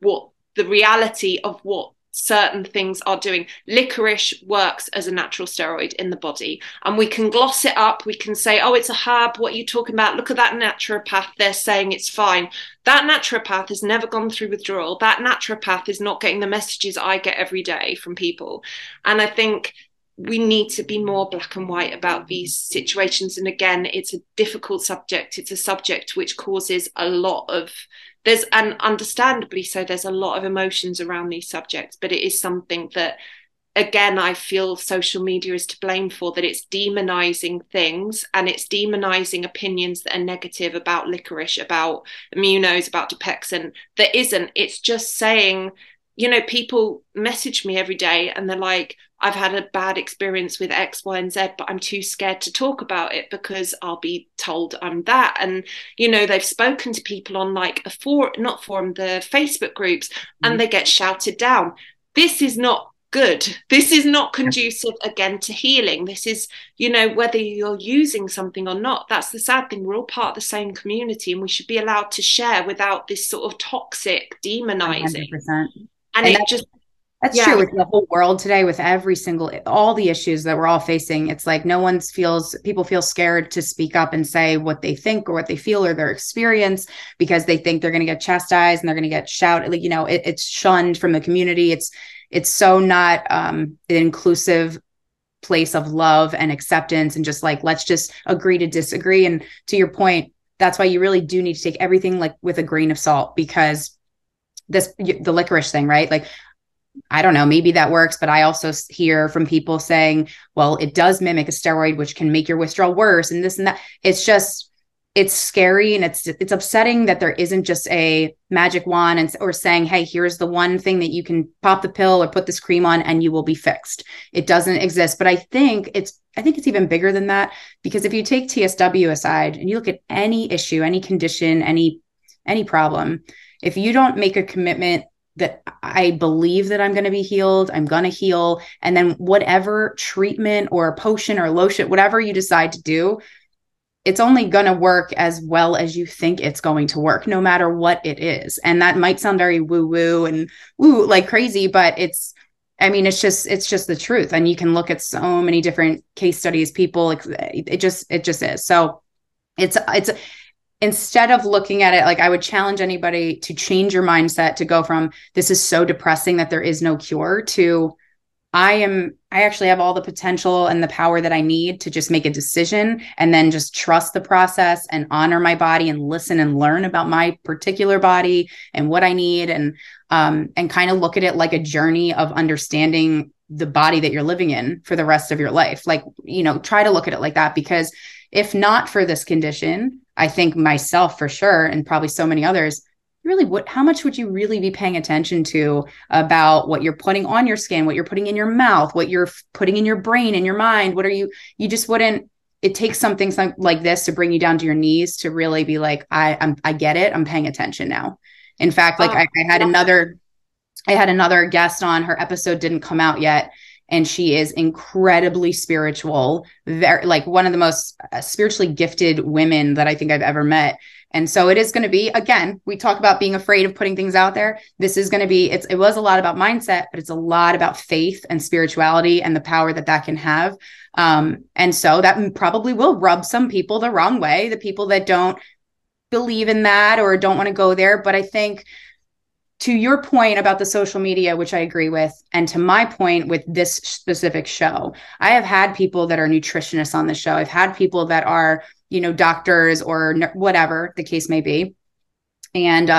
what the reality of what certain things are doing. Licorice works as a natural steroid in the body, and we can gloss it up. We can say, oh, it's a herb, what are you talking about? Look at that naturopath, they're saying it's fine. That naturopath has never gone through withdrawal. That naturopath is not getting the messages I get every day from people. And I think we need to be more black and white about these situations. And again, it's a difficult subject. It's a subject which causes a lot of, and understandably so, there's a lot of emotions around these subjects, but it is something that, again, I feel social media is to blame for, that it's demonizing things, and it's demonizing opinions that are negative about licorice, about immunos, about Dupixent, that isn't. It's just saying you know, people message me every day and they're like, I've had a bad experience with X, Y, and Z, but I'm too scared to talk about it because I'll be told I'm that. And, you know, they've spoken to people on like a the Facebook groups, and they get shouted down. This is not good. This is not conducive, again, to healing. This is, you know, whether you're using something or not, that's the sad thing. We're all part of the same community, and we should be allowed to share without this sort of toxic demonizing. 100%. And it just... That's true with the whole world today, with every single, all the issues that we're all facing. It's like people feel scared to speak up and say what they think or what they feel or their experience, because they think they're going to get chastised and they're going to get shouted. Like, you know, it's shunned from the community. It's so not an inclusive place of love and acceptance, and just like, let's just agree to disagree. And to your point, that's why you really do need to take everything like with a grain of salt, because the licorice thing, right? Like, I don't know, maybe that works, but I also hear from people saying, well, it does mimic a steroid, which can make your withdrawal worse and this and that. It's just, it's scary. And it's upsetting that there isn't just a magic wand or saying, hey, here's the one thing that you can pop the pill or put this cream on and you will be fixed. It doesn't exist. But I think it's even bigger than that, because if you take TSW aside and you look at any issue, any condition, any problem, if you don't make a commitment that I believe that I'm going to be healed, I'm going to heal. And then whatever treatment or potion or lotion, whatever you decide to do, it's only going to work as well as you think it's going to work, no matter what it is. And that might sound very woo-woo and woo, like crazy, but it's just the truth. And you can look at so many different case studies, people, it just is. So it's instead of looking at it, like, I would challenge anybody to change your mindset to go from, this is so depressing that there is no cure, to I actually have all the potential and the power that I need to just make a decision, and then just trust the process and honor my body and listen and learn about my particular body and what I need, and kind of look at it like a journey of understanding the body that you're living in for the rest of your life. Like, you know, try to look at it like that, because if not for this condition, I think myself for sure, and probably so many others, really, how much would you really be paying attention to about what you're putting on your skin, what you're putting in your mouth, what you're putting in your brain, in your mind? What are you just wouldn't, it takes something like this to bring you down to your knees to really be like, I get it. I'm paying attention now. In fact, like I had another guest on, her episode didn't come out yet, and she is incredibly spiritual, very, like, one of the most spiritually gifted women that I think I've ever met. And so it is going to be, again, we talk about being afraid of putting things out there. This is going to be, it was a lot about mindset, but it's a lot about faith and spirituality and the power that can have. And so that probably will rub some people the wrong way, the people that don't believe in that or don't want to go there. But I think, to your point about the social media, which I agree with, and to my point with this specific show, I have had people that are nutritionists on the show. I've had people that are, you know, doctors or whatever the case may be. And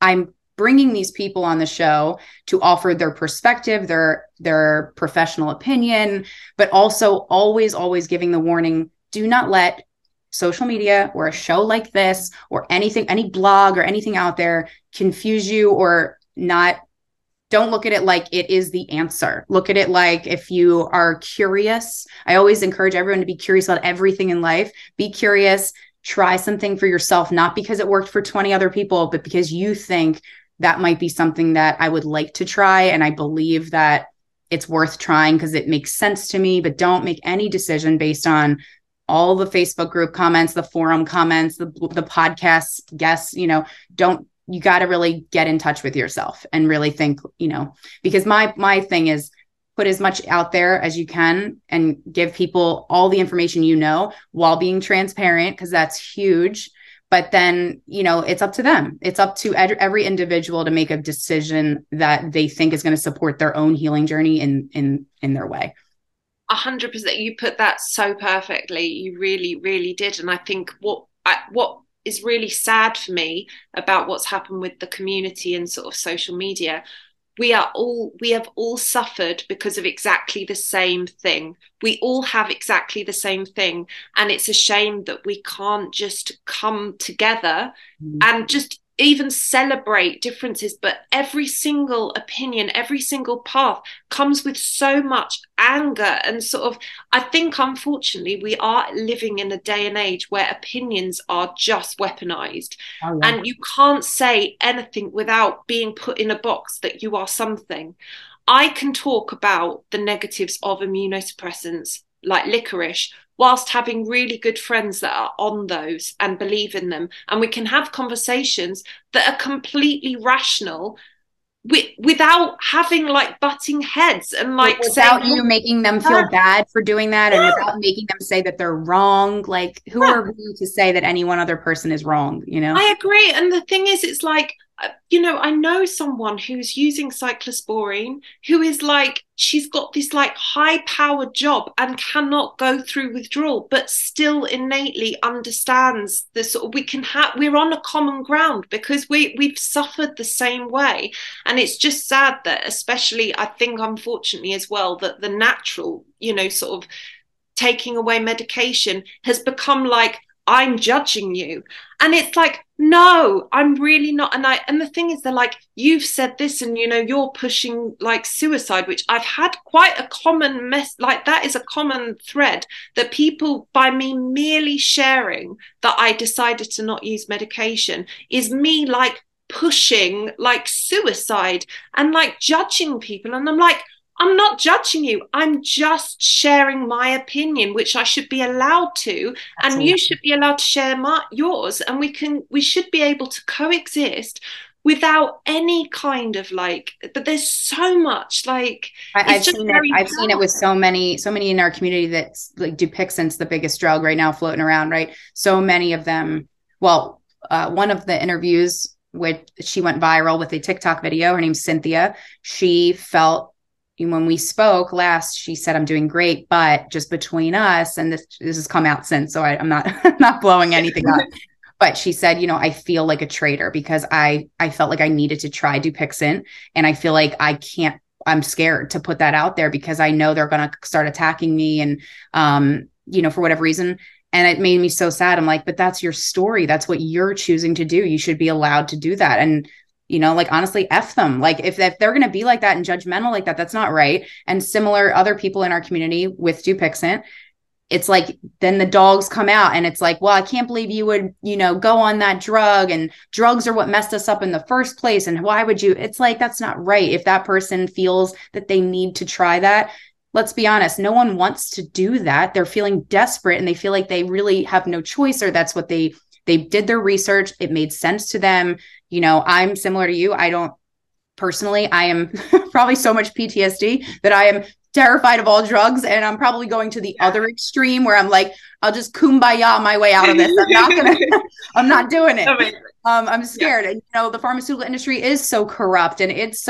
I'm bringing these people on the show to offer their perspective, their professional opinion, but also always, always giving the warning, do not let social media or a show like this or anything, any blog or anything out there confuse you, or don't look at it like it is the answer. Look at it like, if you are curious, I always encourage everyone to be curious about everything in life. Be curious, try something for yourself, not because it worked for 20 other people, but because you think that might be something that I would like to try. And I believe that it's worth trying because it makes sense to me, but don't make any decision based on all the Facebook group comments, the forum comments, the podcast guests. You know, you got to really get in touch with yourself and really think, you know, because my thing is, put as much out there as you can and give people all the information, you know, while being transparent, because that's huge. But then, you know, it's up to them. It's up to every individual to make a decision that they think is going to support their own healing journey in their way. 100%. You put that so perfectly. You really, really did. And I think what is really sad for me about what's happened with the community and sort of social media, we have all suffered because of exactly the same thing. We all have exactly the same thing. And it's a shame that we can't just come together and just even celebrate differences, but every single opinion, every single path comes with so much anger and sort of, I think, unfortunately, we are living in a day and age where opinions are just weaponized. Oh, yeah. And you can't say anything without being put in a box that you are something. I can talk about the negatives of immunosuppressants like licorice, whilst having really good friends that are on those and believe in them. And we can have conversations that are completely rational without having like butting heads and like without saying, you making them feel bad for doing that, and without making them say that they're wrong. Like, who are we to say that any one other person is wrong? You know, I agree. And the thing is, it's like, you know, I know someone who's using cyclosporine who is like, she's got this like high powered job and cannot go through withdrawal, but still innately understands the sort of, we're on a common ground because we've suffered the same way. And it's just sad that, especially, I think, unfortunately as well, that the natural, you know, sort of taking away medication has become like, I'm judging you. And it's like, no, I'm really not. And the thing is, they're like, you've said this and, you know, you're pushing like suicide, which I've had quite a common mess. Like, that is a common thread that people, by me merely sharing that I decided to not use medication, is me like pushing like suicide and like judging people. And I'm like, I'm not judging you. I'm just sharing my opinion, which I should be allowed to. Absolutely. And you should be allowed to share yours. And we should be able to coexist without any kind of like, but there's so much like, I've seen it with so many in our community. That's like Dupixent's the biggest drug right now floating around, right? So many of them. Well, one of the interviews with, she went viral with a TikTok video. Her name's Cynthia. She felt, when we spoke last, she said, I'm doing great, but just between us, and this has come out since, so I'm not blowing anything up. But she said, I feel like a traitor because I felt like I needed to try Dupixent. And I feel like I'm scared to put that out there because I know they're going to start attacking me and, for whatever reason. And it made me so sad. I'm like, but that's your story. That's what you're choosing to do. You should be allowed to do that. And honestly, F them. Like if they're going to be like that and judgmental like that, that's not right. And similar other people in our community with Dupixent, it's like, then the dogs come out and it's like, well, I can't believe you would, go on that drug, and drugs are what messed us up in the first place. And why would you? It's like, that's not right. If that person feels that they need to try that, let's be honest, no one wants to do that. They're feeling desperate and they feel like they really have no choice, or that's what they did their research. It made sense to them. I'm similar to you. I am probably so much PTSD that I am terrified of all drugs. And I'm probably going to the other extreme where I'm like, I'll just kumbaya my way out of this. I'm not doing it. I'm scared. Yeah. And the pharmaceutical industry is so corrupt, and there's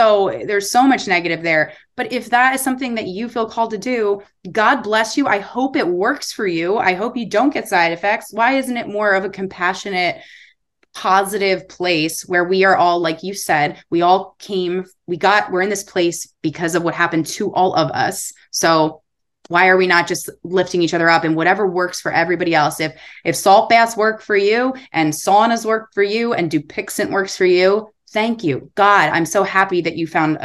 so much negative there. But if that is something that you feel called to do, God bless you. I hope it works for you. I hope you don't get side effects. Why isn't it more of a compassionate, positive place where we are all, like you said, we're in this place because of what happened to all of us. So why are we not just lifting each other up and whatever works for everybody else? If salt baths work for you, and saunas work for you, and Dupixent works for you, thank you, God. I'm so happy that you found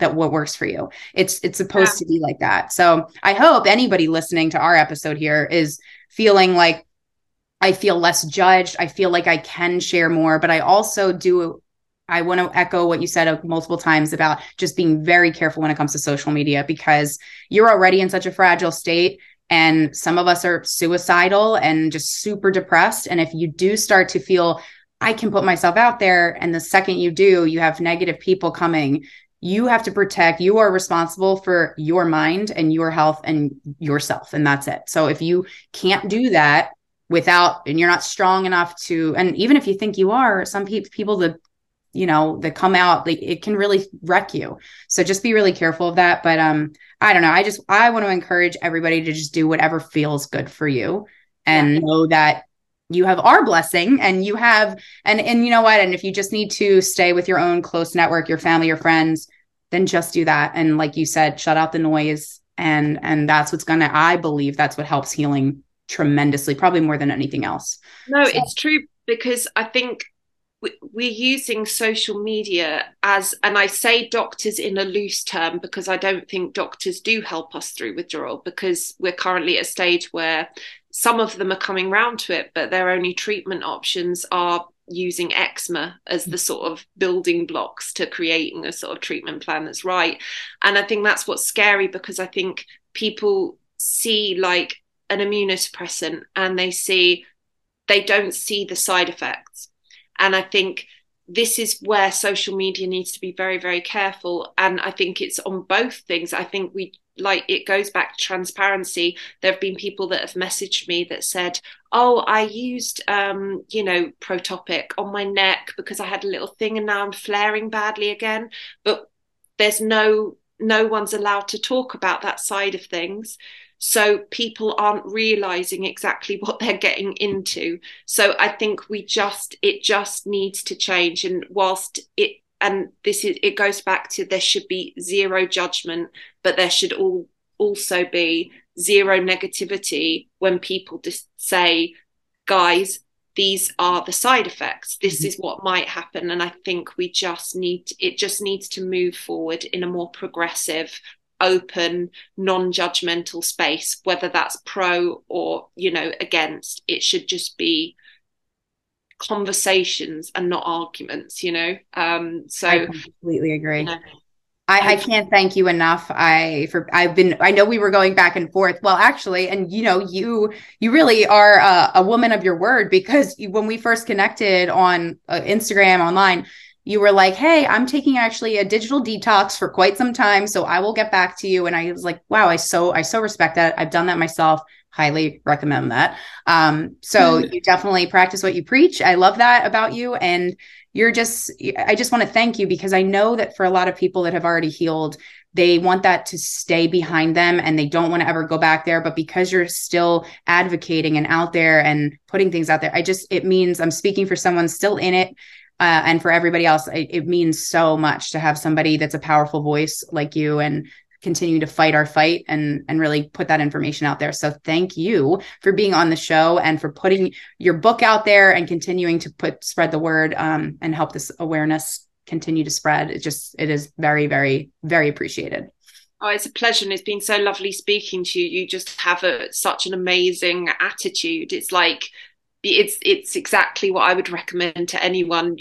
what works for you. It's supposed to be like that. So I hope anybody listening to our episode here is feeling like, I feel less judged. I feel like I can share more, but I want to echo what you said multiple times about just being very careful when it comes to social media, because you're already in such a fragile state, and some of us are suicidal and just super depressed. And if you do start to feel, I can put myself out there, and the second you do, you have negative people coming. You have to protect, you are responsible for your mind and your health and yourself. And that's it. So if you can't do that, and you're not strong enough to, and even if you think you are, some people that, that come out, like, it can really wreck you. So just be really careful of that. But, I don't know. I want to encourage everybody to just do whatever feels good for you, and know that you have our blessing, and you have, and you know what, and if you just need to stay with your own close network, your family, your friends, then just do that. And like you said, shut out the noise. And that's what's I believe that's what helps healing tremendously, probably more than anything else. No, so. It's true, because I think we're using social media as, and I say doctors in a loose term because I don't think doctors do help us through withdrawal, because we're currently at a stage where some of them are coming round to it, but their only treatment options are using eczema as the sort of building blocks to creating a sort of treatment plan that's right. And I think that's what's scary, because I think people see like an immunosuppressant and they don't see the side effects. And I think this is where social media needs to be very, very careful. And I think it's on both things. I think we, like, it goes back to transparency. There have been people that have messaged me that said, oh, I used, Protopic on my neck because I had a little thing and now I'm flaring badly again. But there's no one's allowed to talk about that side of things. So people aren't realizing exactly what they're getting into. So I think it just needs to change. And it goes back to, there should be zero judgment, but there should also be zero negativity when people just say, guys, these are the side effects. This is what might happen. And I think it just needs to move forward in a more progressive, open, non-judgmental space, whether that's pro or, against. It should just be conversations and not arguments, so I completely agree. I can't thank you enough. I know we were going back and forth. Well, actually, and you really are a woman of your word, because when we first connected on Instagram online, you were like, hey, I'm taking actually a digital detox for quite some time, so I will get back to you. And I was like, wow, I so respect that. I've done that myself. Highly recommend that. So you definitely practice what you preach. I love that about you. And I just want to thank you, because I know that for a lot of people that have already healed, they want that to stay behind them and they don't want to ever go back there. But because you're still advocating and out there and putting things out there, it means I'm speaking for someone still in it. And for everybody else, it means so much to have somebody that's a powerful voice like you and continue to fight our fight and really put that information out there. So thank you for being on the show and for putting your book out there and continuing to spread the word and help this awareness continue to spread. It is very, very, very appreciated. Oh, it's a pleasure. And it's been so lovely speaking to you. You just have such an amazing attitude. It's like, it's exactly what I would recommend to anyone.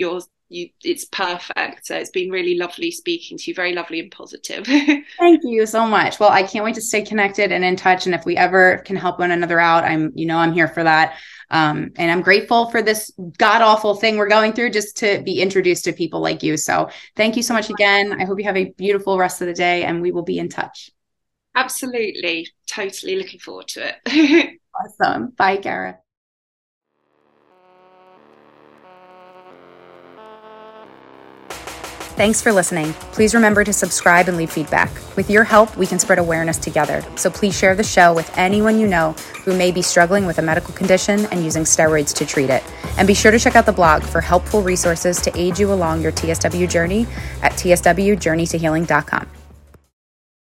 It's perfect. So it's been really lovely speaking to you. Very lovely and positive. Thank you so much. Well, I can't wait to stay connected and in touch. And if we ever can help one another out, I'm here for that. And I'm grateful for this god awful thing we're going through, just to be introduced to people like you. So thank you so much again. I hope you have a beautiful rest of the day, and we will be in touch. Absolutely. Totally looking forward to it. Awesome. Bye, Cara. Thanks for listening. Please remember to subscribe and leave feedback. With your help, we can spread awareness together. So please share the show with anyone you know who may be struggling with a medical condition and using steroids to treat it. And be sure to check out the blog for helpful resources to aid you along your TSW journey at tswjourneytohealing.com.